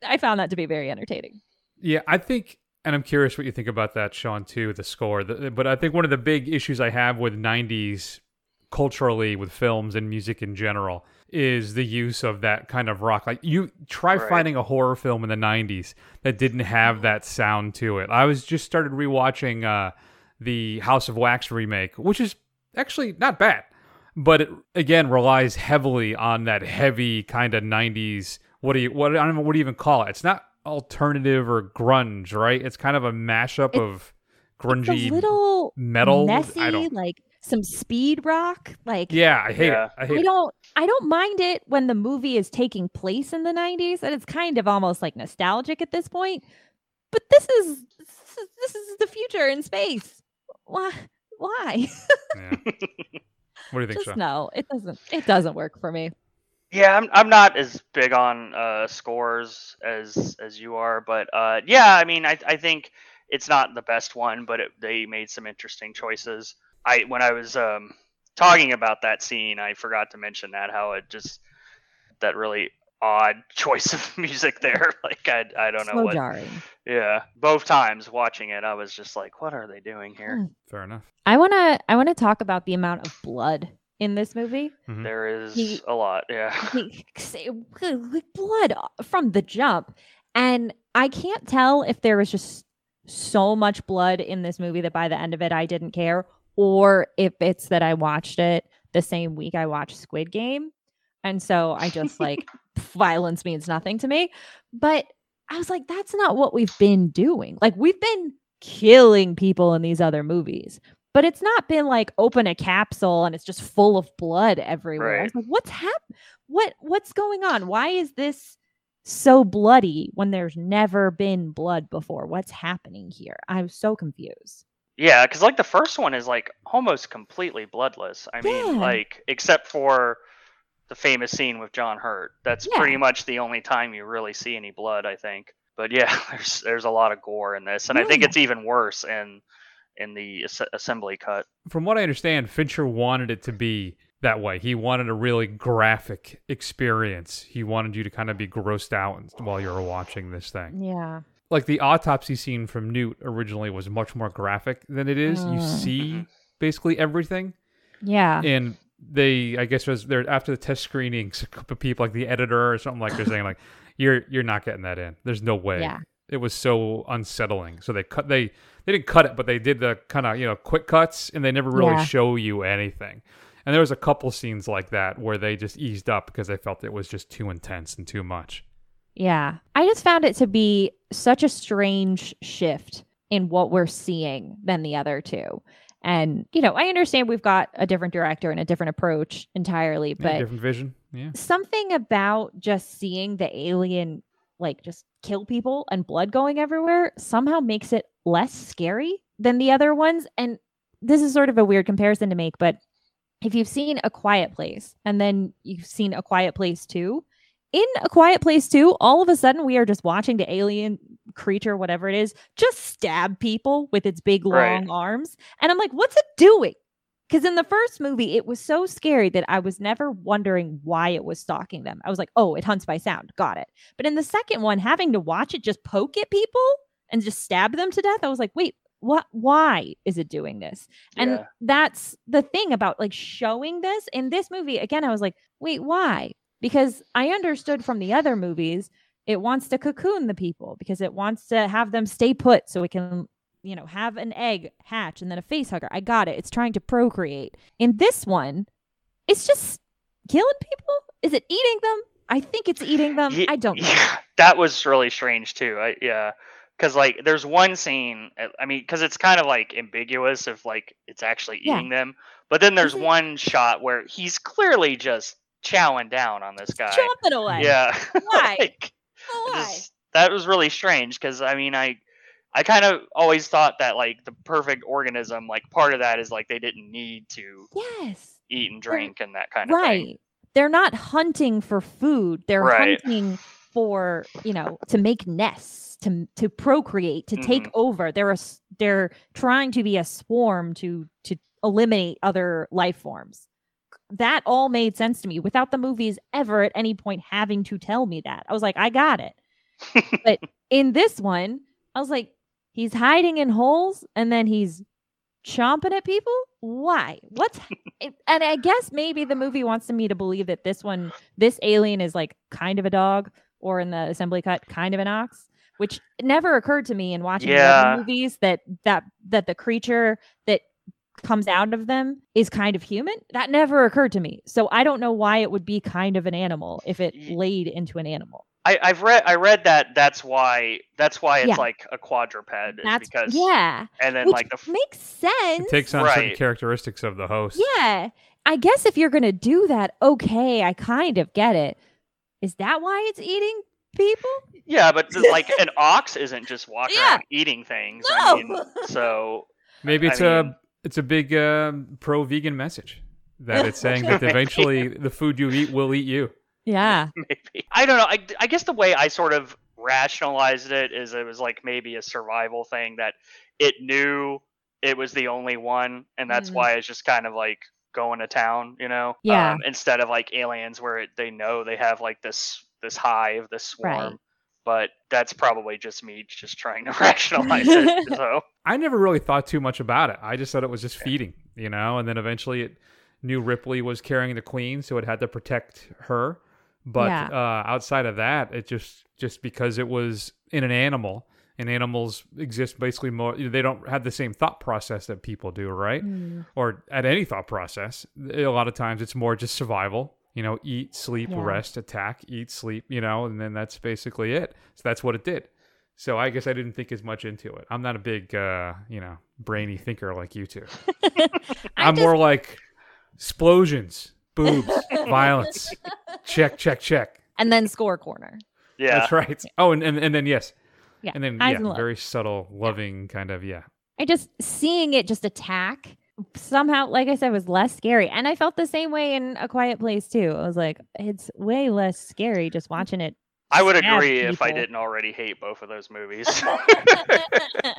I found that to be very entertaining. Yeah. I think, and I'm curious what you think about that, Sean, too, the score. The, but I think one of the big issues I have with nineties culturally with films and music in general is the use of that kind of rock. Like you try right. finding a horror film in the nineties that didn't have that sound to it. I was just started rewatching uh, the House of Wax remake, which is actually not bad, but it again relies heavily on that heavy kind of nineties. What do you what I don't know what do you even call it? It's not alternative or grunge, right? It's kind of a mashup it's, of grungy, it's a little metal, messy, I don't... like some speed rock. Like, yeah, I hate yeah. it. I hate. I don't. I don't mind it when the movie is taking place in the nineties, and it's kind of almost like nostalgic at this point. But this is this is, this is the future in space. Why? Why? Yeah. What do you think? Just, so? No, it doesn't. It doesn't work for me. Yeah, I'm I'm not as big on uh, scores as as you are, but uh, yeah, I mean, I I think it's not the best one, but it, they made some interesting choices. I when I was um, talking about that scene, I forgot to mention that how it just that really odd choice of music there. Like I I don't Slow know what. Jarring. Yeah, both times watching it, I was just like, what are they doing here? Fair enough. I wanna I wanna talk about the amount of blood in this movie. Mm-hmm. There is he, a lot, yeah. He, blood from the jump. And I can't tell if there was just so much blood in this movie that by the end of it, I didn't care, or if it's that I watched it the same week I watched Squid Game. And so I just like, violence means nothing to me. But I was like, that's not what we've been doing. Like we've been killing people in these other movies. But it's not been like open a capsule and it's just full of blood everywhere. Right. I was like, what's happening? What what's going on? Why is this so bloody when there's never been blood before? What's happening here? I'm so confused. Yeah, because like the first one is like almost completely bloodless. I yeah. mean, like except for the famous scene with John Hurt. That's yeah. pretty much the only time you really see any blood, I think. But yeah, there's there's a lot of gore in this, and yeah. I think it's even worse in. in the as- assembly cut. From what I understand, Fincher wanted it to be that way. He wanted a really graphic experience. He wanted you to kind of be grossed out while you were watching this thing. Yeah. Like the autopsy scene from Newt originally was much more graphic than it is. Mm. You see basically everything. Yeah. And they, I guess, was there after the test screenings, a couple of people, like the editor or something like they're saying like, you're, you're not getting that in. There's no way. Yeah. It was so unsettling. So they cut, they, they didn't cut it, but they did the kind of, you know, quick cuts and they never really yeah. show you anything. And there was a couple scenes like that where they just eased up because they felt it was just too intense and too much. Yeah. I just found it to be such a strange shift in what we're seeing than the other two. And, you know, I understand we've got a different director and a different approach entirely, but yeah, different vision. Yeah. Something about just seeing the alien like just kill people and blood going everywhere somehow makes it less scary than the other ones. And this is sort of a weird comparison to make, but if you've seen A Quiet Place and then you've seen A Quiet Place two, in A Quiet Place two, all of a sudden we are just watching the alien creature, whatever it is, just stab people with its big long right. arms. And I'm like, what's it doing? Because in the first movie, it was so scary that I was never wondering why it was stalking them. I was like, oh, it hunts by sound. Got it. But in the second one, having to watch it just poke at people and just stab them to death, I was like, wait, what? Why is it doing this? And yeah. that's the thing about like showing this in this movie. Again, I was like, wait, why? Because I understood from the other movies, it wants to cocoon the people because it wants to have them stay put so it can, you know, have an egg hatch and then a face hugger. I got it. It's trying to procreate. In this one, it's just killing people. Is it eating them? I think it's eating them. Yeah, I don't know. Yeah, that was really strange too. I, yeah. Cause like there's one scene, I mean, cause it's kind of like ambiguous if like it's actually eating yeah. them, but then there's mm-hmm. one shot where he's clearly just chowing down on this guy. Chomping away. Yeah. Why? like, Why? Just, that was really strange. Cause I mean, I, I kind of always thought that, like, the perfect organism, like, part of that is, like, they didn't need to yes. eat and drink They're, and that kind of right. thing. Right. They're not hunting for food. They're right. hunting for, you know, to make nests, to to procreate, to mm-hmm. take over. They're a, they're trying to be a swarm to to eliminate other life forms. That all made sense to me without the movies ever at any point having to tell me that. I was like, I got it. But in this one, I was like, he's hiding in holes and then he's chomping at people. Why? What's and I guess maybe the movie wants me to believe that this one, this alien is like kind of a dog, or in the assembly cut, kind of an ox, which never occurred to me in watching yeah. the other movies that, that that the creature that comes out of them is kind of human. That never occurred to me. So I don't know why it would be kind of an animal if it laid into an animal. I, I've read. I read that. That's why. That's why it's yeah. like a quadruped. That's because yeah. And then which like the f- makes sense. It takes on right. certain characteristics of the host. Yeah, I guess if you're gonna do that, okay, I kind of get it. Is that why it's eating people? Yeah, but like an ox isn't just walking yeah. around eating things. No. I mean, so maybe it's I mean, a it's a big uh, pro-vegan message that it's saying that eventually the food you eat will eat you. Yeah. Maybe. I don't know. I, I guess the way I sort of rationalized it is it was like maybe a survival thing that it knew it was the only one. And that's mm. why it's just kind of like going to town, you know, yeah. um, instead of like aliens where it, they know they have like this, this hive, this swarm. Right. But that's probably just me just trying to rationalize it. So I never really thought too much about it. I just thought it was just feeding, you know, and then eventually it knew Ripley was carrying the queen. So it had to protect her. But yeah. uh, outside of that, it just just because it was in an animal, and animals exist basically more. They don't have the same thought process that people do, right? Mm. Or at any thought process, a lot of times it's more just survival. You know, eat, sleep, yeah. rest, attack, eat, sleep. You know, and then that's basically it. So that's what it did. So I guess I didn't think as much into it. I'm not a big, uh, you know, brainy thinker like you two. I'm just... more like explosions. Boobs, violence, check, check, check. And then score corner. Yeah. That's right. Oh, and, and, and then, yes. Yeah. And then, Eyes yeah, and very subtle, loving yeah. kind of, yeah. I just, seeing it just attack somehow, like I said, was less scary. And I felt the same way in A Quiet Place, too. I was like, it's way less scary just watching it. I would agree people. If I didn't already hate both of those movies.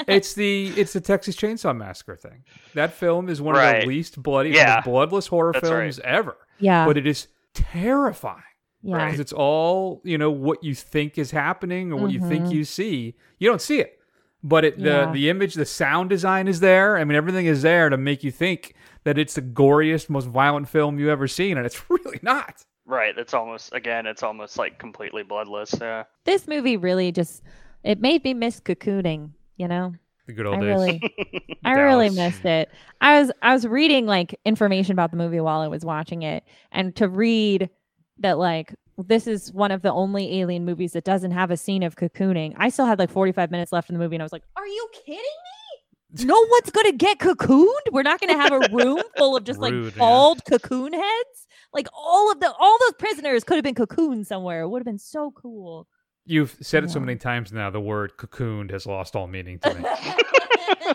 It's the it's the Texas Chainsaw Massacre thing. That film is one right. of the least bloody, yeah. one of the bloodless horror That's films right. ever. Yeah, but it is terrifying because yeah. right. it's all, you know, what you think is happening or what mm-hmm. you think you see. You don't see it, but it, the yeah. the image, the sound design is there. I mean, everything is there to make you think that it's the goriest, most violent film you've ever seen, and it's really not. Right, it's almost, again, it's almost like completely bloodless. Yeah. This movie really just, it made me miss cocooning, you know? The good old I days. Really, I really missed it. I was I was reading, like, information about the movie while I was watching it, and to read that, like, this is one of the only Alien movies that doesn't have a scene of cocooning. I still had, like, forty-five minutes left in the movie, and I was like, are you kidding me? No one's going to get cocooned? We're not going to have a room full of just, like, Rude, bald yeah. cocoon heads? Like all of the all those prisoners could have been cocooned somewhere. It would have been so cool. You've said it so many times now. The word cocooned has lost all meaning to me.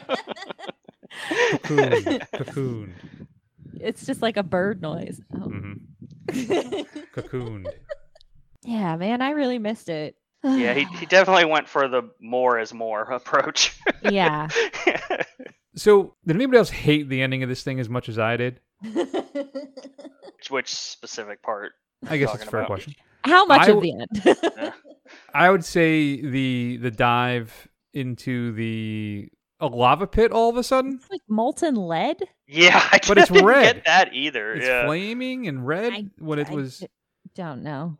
Cocoon, cocoon. It's just like a bird noise. Oh. Mm-hmm. Cocooned. Yeah, man, I really missed it. Yeah, he he definitely went for the more is more approach. Yeah. So, did anybody else hate the ending of this thing as much as I did? Which specific part? I guess it's a fair about? question. How much I, of the end? I would say the the dive into the a lava pit all of a sudden. It's like molten lead? Yeah, I but it's red. Get that either. It's yeah. flaming and red I, when it I was don't know.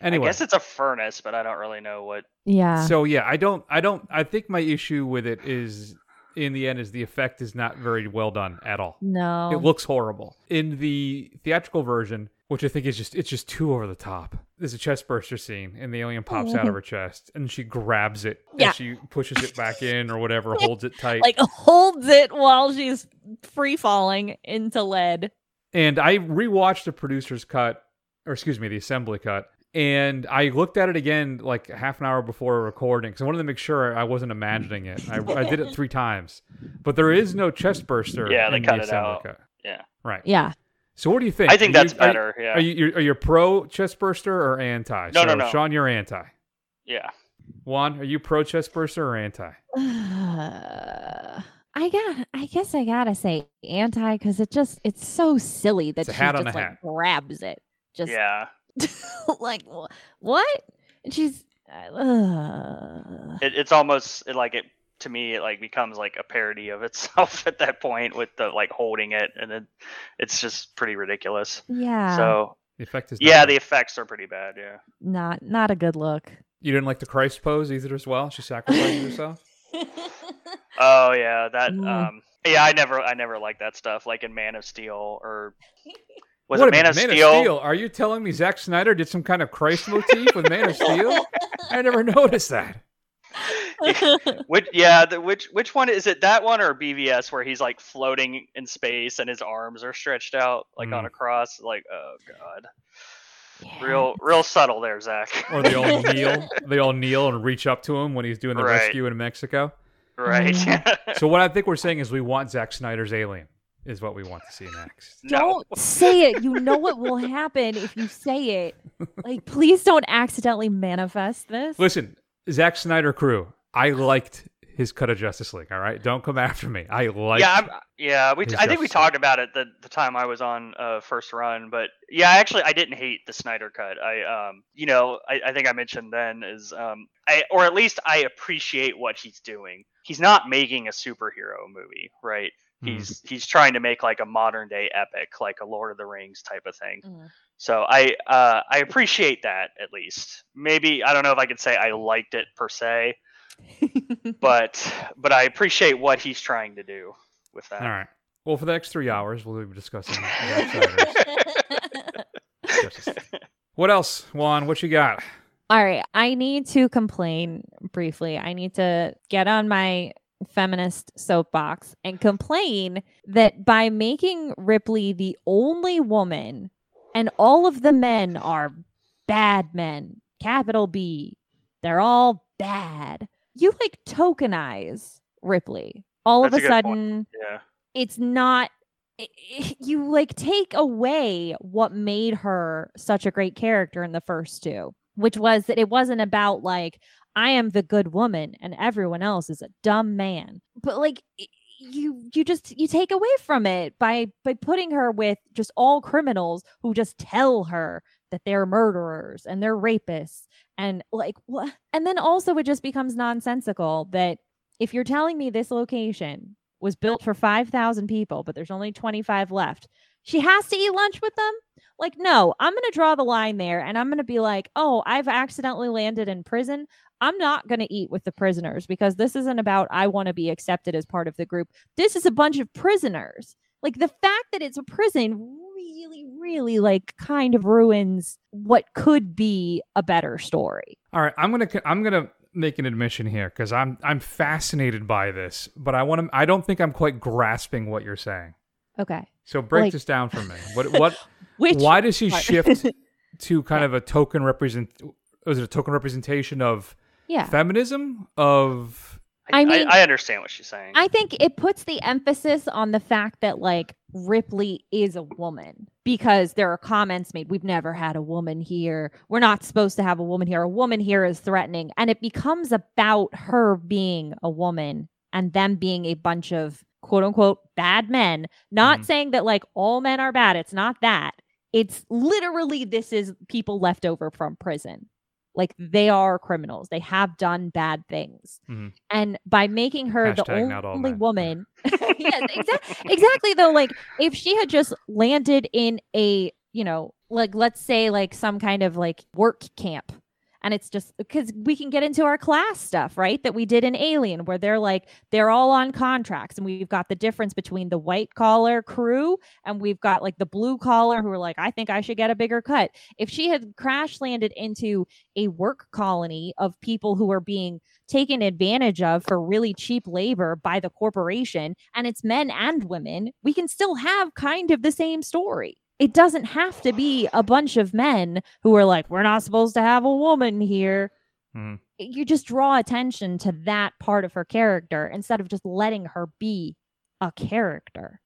Anyway. I guess it's a furnace, but I don't really know what. Yeah. So yeah, I don't I don't I think my issue with it is in the end is the effect is not very well done at all. No. It looks horrible. In the theatrical version, which I think is just, it's just too over the top. There's a chest burster scene and the alien pops out of her chest and she grabs it yeah. and she pushes it back in or whatever, holds it tight. Like holds it while she's free falling into lead. And I rewatched the producer's cut, or excuse me, the assembly cut. And I looked at it again like half an hour before recording because I wanted to make sure I wasn't imagining it. I, I did it three times, but there is no chest burster. Yeah, they in cut the it out. Cut. Yeah, right. Yeah. So what do you think? I think are that's you, better. Are, yeah. Are you are you pro chest burster or anti? No, so, no, no. Sean, you're anti. Yeah. Juan, are you pro chest burster or anti? Uh, I got. I guess I gotta say anti because it just it's so silly that it's she just like hat. grabs it. Just yeah. Like what? And she's uh... it, it's almost it, like it to me. It like becomes like a parody of itself at that point with the like holding it, and then it, it's just pretty ridiculous. Yeah. So the effect is yeah, bad. The effects are pretty bad. Yeah. Not not a good look. You didn't like the Christ pose either, as well. She sacrificed herself. Oh yeah, that. Mm. Um, yeah, I never I never liked that stuff. Like in Man of Steel or. Was what, it Man, of, Man Steel? of Steel? Are you telling me Zack Snyder did some kind of Christ motif with Man of Steel? I never noticed that. Which, yeah, the, which which one is it? That one or B V S where he's like floating in space and his arms are stretched out like mm. on a cross? Like, oh god, yeah. real real subtle there, Zack. Or they all kneel. They all kneel and reach up to him when he's doing the right. rescue in Mexico. Right. So what I think we're saying is we want Zack Snyder's Alien. Is what we want to see next. Don't no. say it. You know what will happen if you say it. Like, please don't accidentally manifest this. Listen, Zack Snyder crew, I liked his cut of Justice League, all right? Don't come after me. I liked Yeah, I'm, yeah. We, I Justice think we League. talked about it the, the time I was on uh, First Run, but yeah, actually, I didn't hate the Snyder cut. I, um, you know, I, I think I mentioned then is, um, I or at least I appreciate what he's doing. He's not making a superhero movie, right? He's he's trying to make like a modern day epic, like a Lord of the Rings type of thing. Mm. So I uh, I appreciate that at least. Maybe I don't know if I could say I liked it per se, but but I appreciate what he's trying to do with that. All right. Well, for the next three hours, we'll be discussing. What else, Juan? What you got? All right. I need to complain briefly. I need to get on my feminist soapbox and complain that by making Ripley the only woman and all of the men are bad men, capital B, they're all bad. You like tokenize Ripley. All That's of a, a sudden, yeah. it's not, it, it, you like take away what made her such a great character in the first two, which was that it wasn't about like, I am the good woman and everyone else is a dumb man. But like you you just you take away from it by by putting her with just all criminals who just tell her that they're murderers and they're rapists and like what? And then also it just becomes nonsensical that if you're telling me this location was built for five thousand people but there's only twenty-five left, she has to eat lunch with them? Like, no, I'm going to draw the line there and I'm going to be like, oh, I've accidentally landed in prison. I'm not going to eat with the prisoners because this isn't about I want to be accepted as part of the group. This is a bunch of prisoners. Like the fact that it's a prison really, really like kind of ruins what could be a better story. All right. I'm going to I'm going to make an admission here because I'm I'm fascinated by this, but I want to I don't think I'm quite grasping what you're saying. Okay. So break like, this down for me. What what Which why does he part? shift to kind yeah. of a token represent? Was it a token representation of yeah. feminism? Of I, I mean, I, I understand what she's saying. I think it puts the emphasis on the fact that like Ripley is a woman, because there are comments made. We've never had a woman here. We're not supposed to have a woman here. A woman here is threatening, and it becomes about her being a woman and them being a bunch of quote unquote bad men. Not mm-hmm. saying that like all men are bad. It's not that. It's literally this is people left over from prison. Like they are criminals. They have done bad things. Mm-hmm. And by making her Hashtag the only woman. yes, exactly. Exactly. Though, like if she had just landed in a, you know, like, let's say like some kind of like work camp. And it's just because we can get into our class stuff, right? That we did in Alien, where they're like, they're all on contracts. And we've got the difference between the white collar crew and we've got like the blue collar who are like, I think I should get a bigger cut. If she had crash landed into a work colony of people who are being taken advantage of for really cheap labor by the corporation, and it's men and women, we can still have kind of the same story. It doesn't have to be a bunch of men who are like, we're not supposed to have a woman here. Mm. You just draw attention to that part of her character instead of just letting her be a character.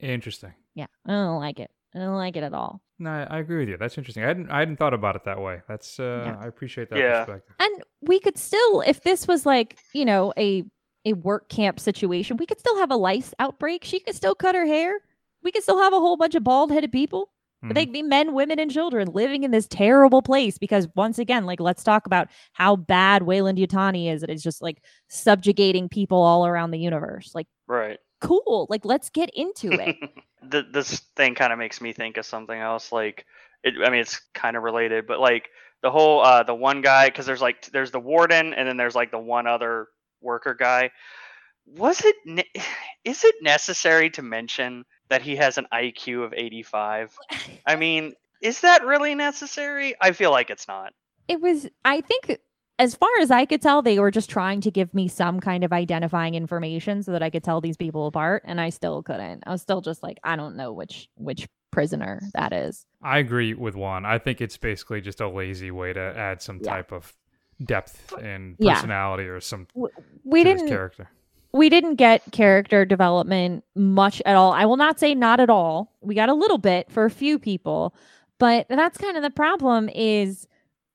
Interesting. Yeah, I don't like it. I don't like it at all. No, I, I agree with you. That's interesting. I hadn't, I hadn't thought about it that way. That's, uh, yeah. I appreciate that yeah. perspective. And we could still, if this was like, you know, a a work camp situation, we could still have a lice outbreak. She could still cut her hair. We could still have a whole bunch of bald-headed people, but mm-hmm. they'd be men, women, and children living in this terrible place. Because once again, like, let's talk about how bad Weyland-Yutani is. It's just like subjugating people all around the universe. Like, right? Cool. Like, let's get into it. the, this thing kind of makes me think of something else. Like, it, I mean, it's kind of related, but like the whole uh, the one guy, because there's like there's the warden, and then there's like the one other worker guy. Was it? Ne- is it necessary to mention that he has an I Q of eighty-five? I mean, is that really necessary? I feel like it's not. It was, I think, as far as I could tell, they were just trying to give me some kind of identifying information so that I could tell these people apart, and I still couldn't. I was still just like, I don't know which which prisoner that is. I agree with Juan. I think it's basically just a lazy way to add some yeah. type of depth and personality yeah. or some we didn't character. We didn't get character development much at all. I will not say not at all. We got a little bit for a few people, but that's kind of the problem is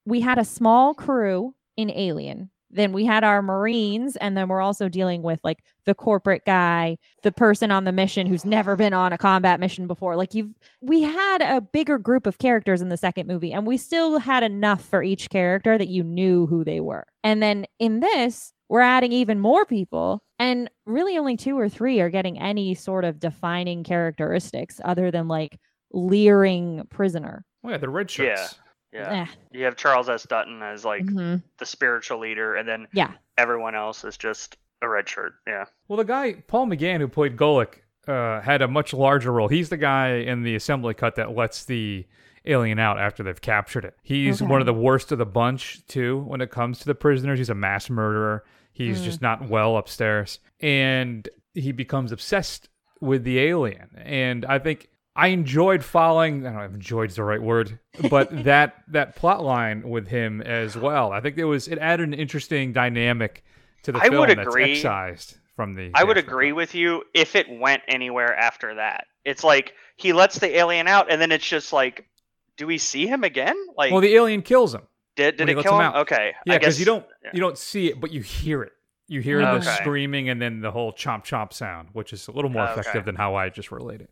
we had a small crew in Alien. Then we had our Marines, and then we're also dealing with like the corporate guy, the person on the mission who's never been on a combat mission before. Like you've, we had a bigger group of characters in the second movie, and we still had enough for each character that you knew who they were. And then in this, we're adding even more people, and really only two or three are getting any sort of defining characteristics other than like leering prisoner. Oh, yeah, the red shirts. Yeah, yeah. yeah. You have Charles S. Dutton as like mm-hmm. the spiritual leader, and then yeah. everyone else is just a red shirt. Yeah. Well, the guy Paul McGann who played Golic uh, had a much larger role. He's the guy in the assembly cut that lets the alien out after they've captured it. He's okay. one of the worst of the bunch too when it comes to the prisoners. He's a mass murderer. He's mm. just not well upstairs, and he becomes obsessed with the alien. And I think I enjoyed following, I don't know if enjoyed's the right word, but that that plot line with him as well. I think it was it added an interesting dynamic to the I film would agree. That's excised from the I would agree film. With you if it went anywhere after that. It's like he lets the alien out, and then it's just like, do we see him again? Like, well, the alien kills him. Did did it kill him? him? Okay, yeah, because you don't yeah. you don't see it, but you hear it. You hear okay. the screaming and then the whole chomp chomp sound, which is a little more okay. effective than how I just relate it.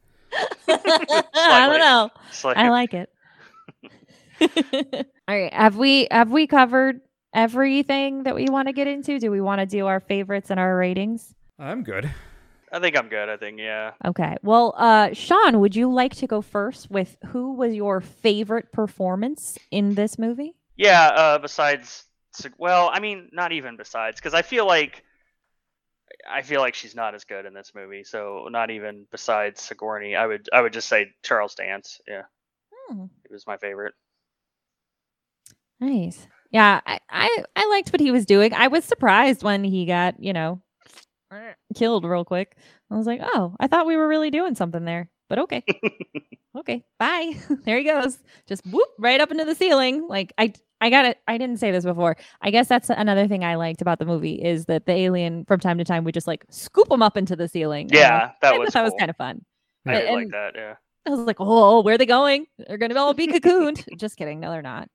I don't know. Slightly. I like it. All right, have we have we covered everything that we want to get into? Do we want to do our favorites and our ratings? I'm good. I think I'm good. I think, yeah. Okay. Well, uh, Sean, would you like to go first with who was your favorite performance in this movie? Yeah, uh, besides, well, I mean, not even besides, because I feel like I feel like she's not as good in this movie. So not even besides Sigourney, I would I would just say Charles Dance. Yeah, hmm. He was my favorite. Nice. Yeah, I, I I liked what he was doing. I was surprised when he got, you know, killed real quick. I was like, oh, I thought we were really doing something there, But okay. Okay. Bye. There he goes. Just whoop right up into the ceiling. Like I I got it. I didn't say this before. I guess that's another thing I liked about the movie is that the alien from time to time would just like scoop him up into the ceiling. Yeah, that I was cool. That was kind of fun. I did like that, yeah. I was like, oh, where are they going? They're going to all be cocooned. Just kidding. No, they're not.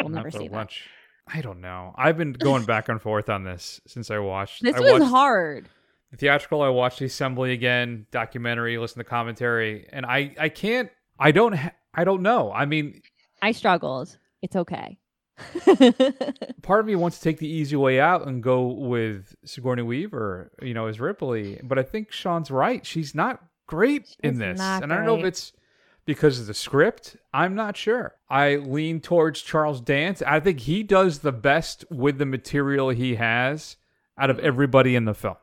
We'll never see that. I don't know. I've been going back and forth on this since I watched. This I was watched hard. The theatrical, I watched the assembly again, documentary, listen to commentary, and I, I can't, I don't, ha- I don't know. I mean. I struggled. It's okay. Part of me wants to take the easy way out and go with Sigourney Weaver, you know, as Ripley, but I think Sean's right. She's not great She's in this. And I don't know if it's because of the script. I'm not sure. I lean towards Charles Dance. I think he does the best with the material he has out of everybody in the film.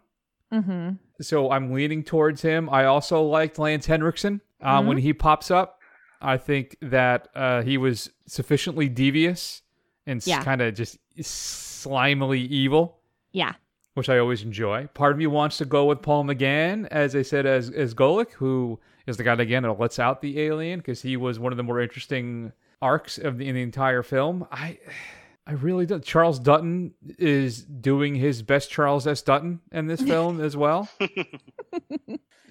Mm-hmm. So I'm leaning towards him. I also liked Lance Henriksen uh, mm-hmm. when he pops up. I think that uh, he was sufficiently devious and yeah. kind of just slimily evil. Yeah. Which I always enjoy. Part of me wants to go with Paul McGann, as I said, as as Golic, who is the guy again that lets out the alien because he was one of the more interesting arcs of the, in the entire film. I I really don't. Charles Dutton is doing his best Charles S. Dutton in this film as well.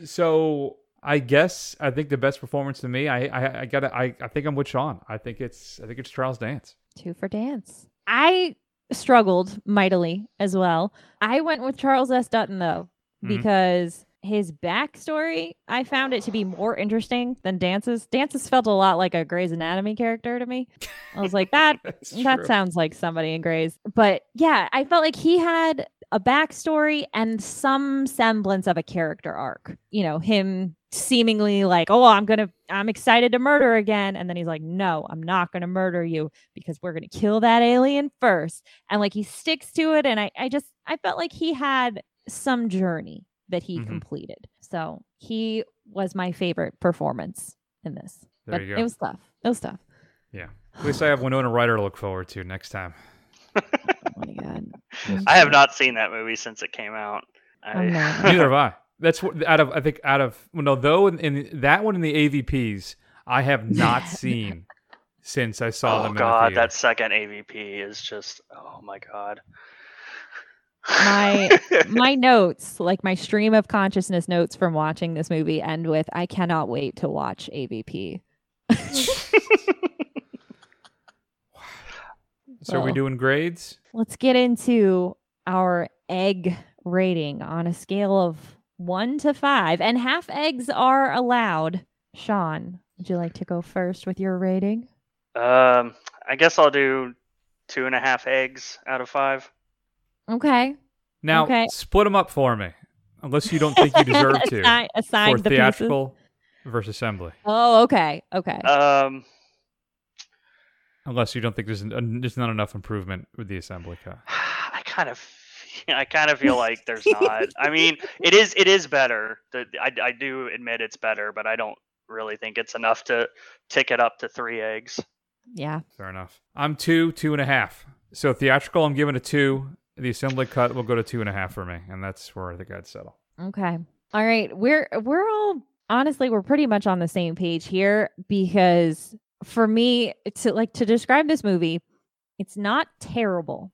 So I guess I think the best performance to me, I I, I got I I think I'm with Sean. I think it's I think it's Charles Dance. Two for Dance. I. Struggled mightily as well. I went with Charles S. Dutton though, because mm-hmm. his backstory, I found it to be more interesting than Dance's. Dance's felt a lot like a Grey's Anatomy character to me. I was like, that that true. Sounds like somebody in Grey's. But yeah, I felt like he had a backstory and some semblance of a character arc. You know, him seemingly like, oh, I'm gonna, I'm excited to murder again, and then he's like, no, I'm not gonna murder you because we're gonna kill that alien first. And like he sticks to it, and I, I just, I felt like he had some journey that he mm-hmm. completed. So he was my favorite performance in this. There but you go. It was tough. It was tough. Yeah. At least I have Winona Ryder to look forward to next time. Oh my god. I have not seen that movie since it came out. I... Neither have I. That's what out of I think out of well, no though in, in that one in the A V Ps I have not seen since I saw oh, them. Oh god, that second A V P is just oh my god. My my notes, like my stream of consciousness notes from watching this movie, end with I cannot wait to watch A V P. So well, are we doing grades? Let's get into our egg rating on a scale of one to five. And half eggs are allowed. Sean, would you like to go first with your rating? Um, I guess I'll do two and a half eggs out of five. Okay. Now, okay. Split them up for me. Unless you don't think you deserve Assi- to. Assign for the theatrical pieces. Versus assembly. Oh, okay. Okay. Um... Unless you don't think there's an, there's not enough improvement with the assembly cut. I kind of, I kind of feel like there's not. I mean, it is it is better. I, I do admit it's better, but I don't really think it's enough to tick it up to three eggs. Yeah, fair enough. I'm two, two and a half. So theatrical, I'm giving a two. The assembly cut will go to two and a half for me, and that's where I think I'd settle. Okay. All right. We're we're all honestly we're pretty much on the same page here because. For me, to like to describe this movie, it's not terrible,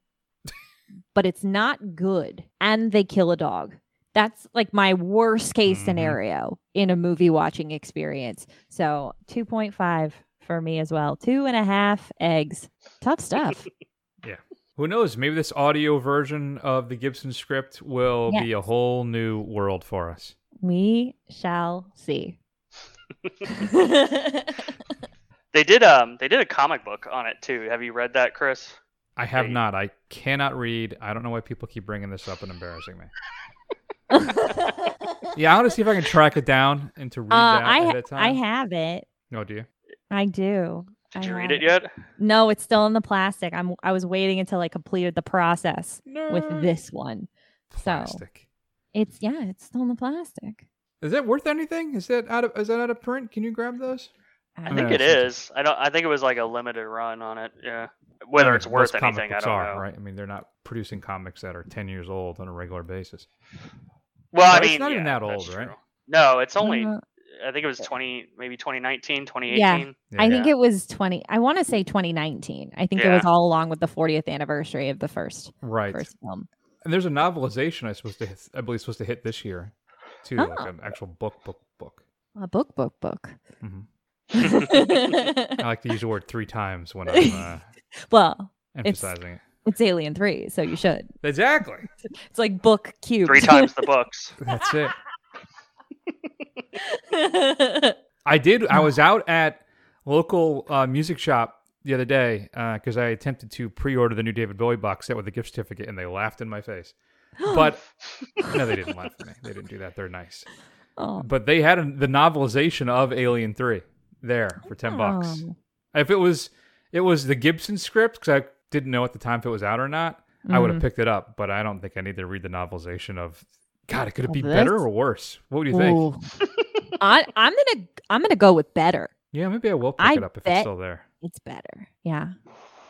but it's not good. And they kill a dog. That's like my worst case scenario in a movie watching experience. So two point five for me as well. Two and a half eggs. Tough stuff. Yeah. Who knows? Maybe this audio version of the Gibson script will yes. be a whole new world for us. We shall see. They did um they did a comic book on it too. Have you read that, Chris? I have they... not. I cannot read. I don't know why people keep bringing this up and embarrassing me. Yeah, I want to see if I can track it down and to read uh, that I ha- at a time. I have it. No, do you? I do. Did I you read it, it yet? No, it's still in the plastic. I'm I was waiting until I completed the process no. with this one. Plastic. So it's yeah, it's still in the plastic. Is that worth anything? Is that out of is that out of print? Can you grab those? I think no, it is. I don't. I think it was like a limited run on it. Yeah, whether I mean, it's worth anything, I don't are, know. Right? I mean, they're not producing comics that are ten years old on a regular basis. Well, well I mean, it's not yeah, even that old, right? True. No, it's only uh, I think it was twenty, maybe twenty nineteen, twenty eighteen. Yeah, yeah. I think it was twenty. I want to say twenty nineteen. I think yeah. it was all along with the fortieth anniversary of the first, right. first film. And there's a novelization I supposed to, hit, I believe, supposed to hit this year, too. Oh. Like an actual book, book, book. A book, book, book. Mm-hmm. I like to use the word three times when I'm uh, well emphasizing it. It's Alien three, so you should. Exactly. It's like book cubed. Three times the books. That's it. I did. I was out at local uh, music shop the other day because uh, I attempted to pre-order the new David Bowie box set with a gift certificate, and they laughed in my face. But no, they didn't laugh at me. They didn't do that. They're nice. Oh. But they had a, the novelization of Alien three there for ten oh. bucks. If it was, it was the Gibson script because I. didn't know at the time if it was out or not. Mm-hmm. I would have picked it up, but I don't think I need to read the novelization of. God, it could it be better or worse? What do you Ooh. think? I, I'm gonna I'm gonna go with better. Yeah, maybe I will pick I it up if it's still there. It's better. Yeah,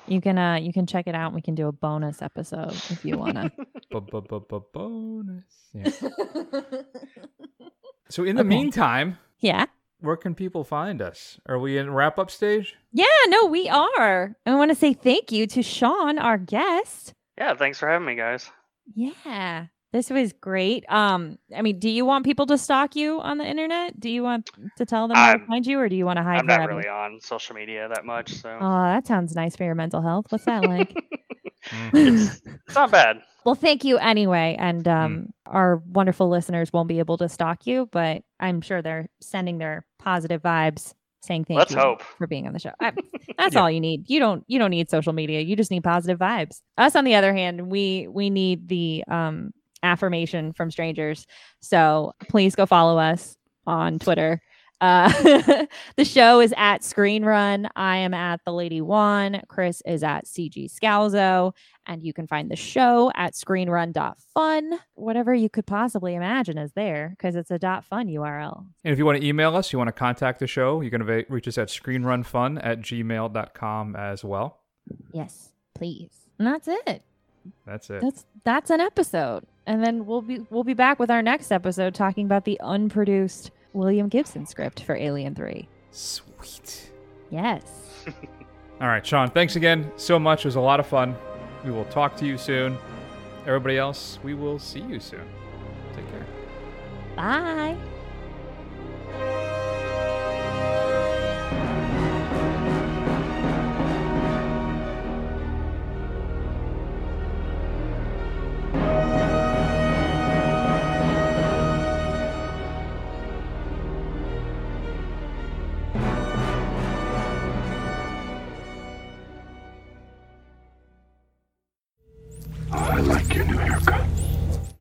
you can uh you can check it out. And we can do a bonus episode if you wanna. Bonus. Yeah. So in the okay. meantime, yeah. where can people find us? Are we in wrap-up stage? Yeah, no, we are. I want to say thank you to Sean, our guest. Yeah, thanks for having me, guys. Yeah, this was great. Um, I mean, do you want people to stalk you on the internet? Do you want to tell them where to find you, or do you want to hide? I'm not really on social media that much. So. Oh, that sounds nice for your mental health. What's that like? it's, it's not bad. Well, thank you anyway, and um, mm. our wonderful listeners won't be able to stalk you, but I'm sure they're sending their positive vibes, saying thank Let's you hope. for being on the show. I, that's yeah. all you need. You don't you don't need social media. You just need positive vibes. Us, on the other hand, we we need the um, affirmation from strangers. So please go follow us on Twitter. Uh, the show is at Screen Run. I am at The Lady One. Chris is at C G Scalzo. And you can find the show at screen run dot fun. Whatever you could possibly imagine is there because it's a .fun U R L. And if you want to email us, you want to contact the show, you can reach us at screen run fun at gmail dot com as well. Yes, please. And that's it. That's it. That's that's an episode. And then we'll be we'll be back with our next episode talking about the unproduced William Gibson script for Alien three. Sweet. Yes. All right, Sean, thanks again so much. It was a lot of fun. We will talk to you soon. Everybody else, we will see you soon. Take care. Bye. I like your new haircut.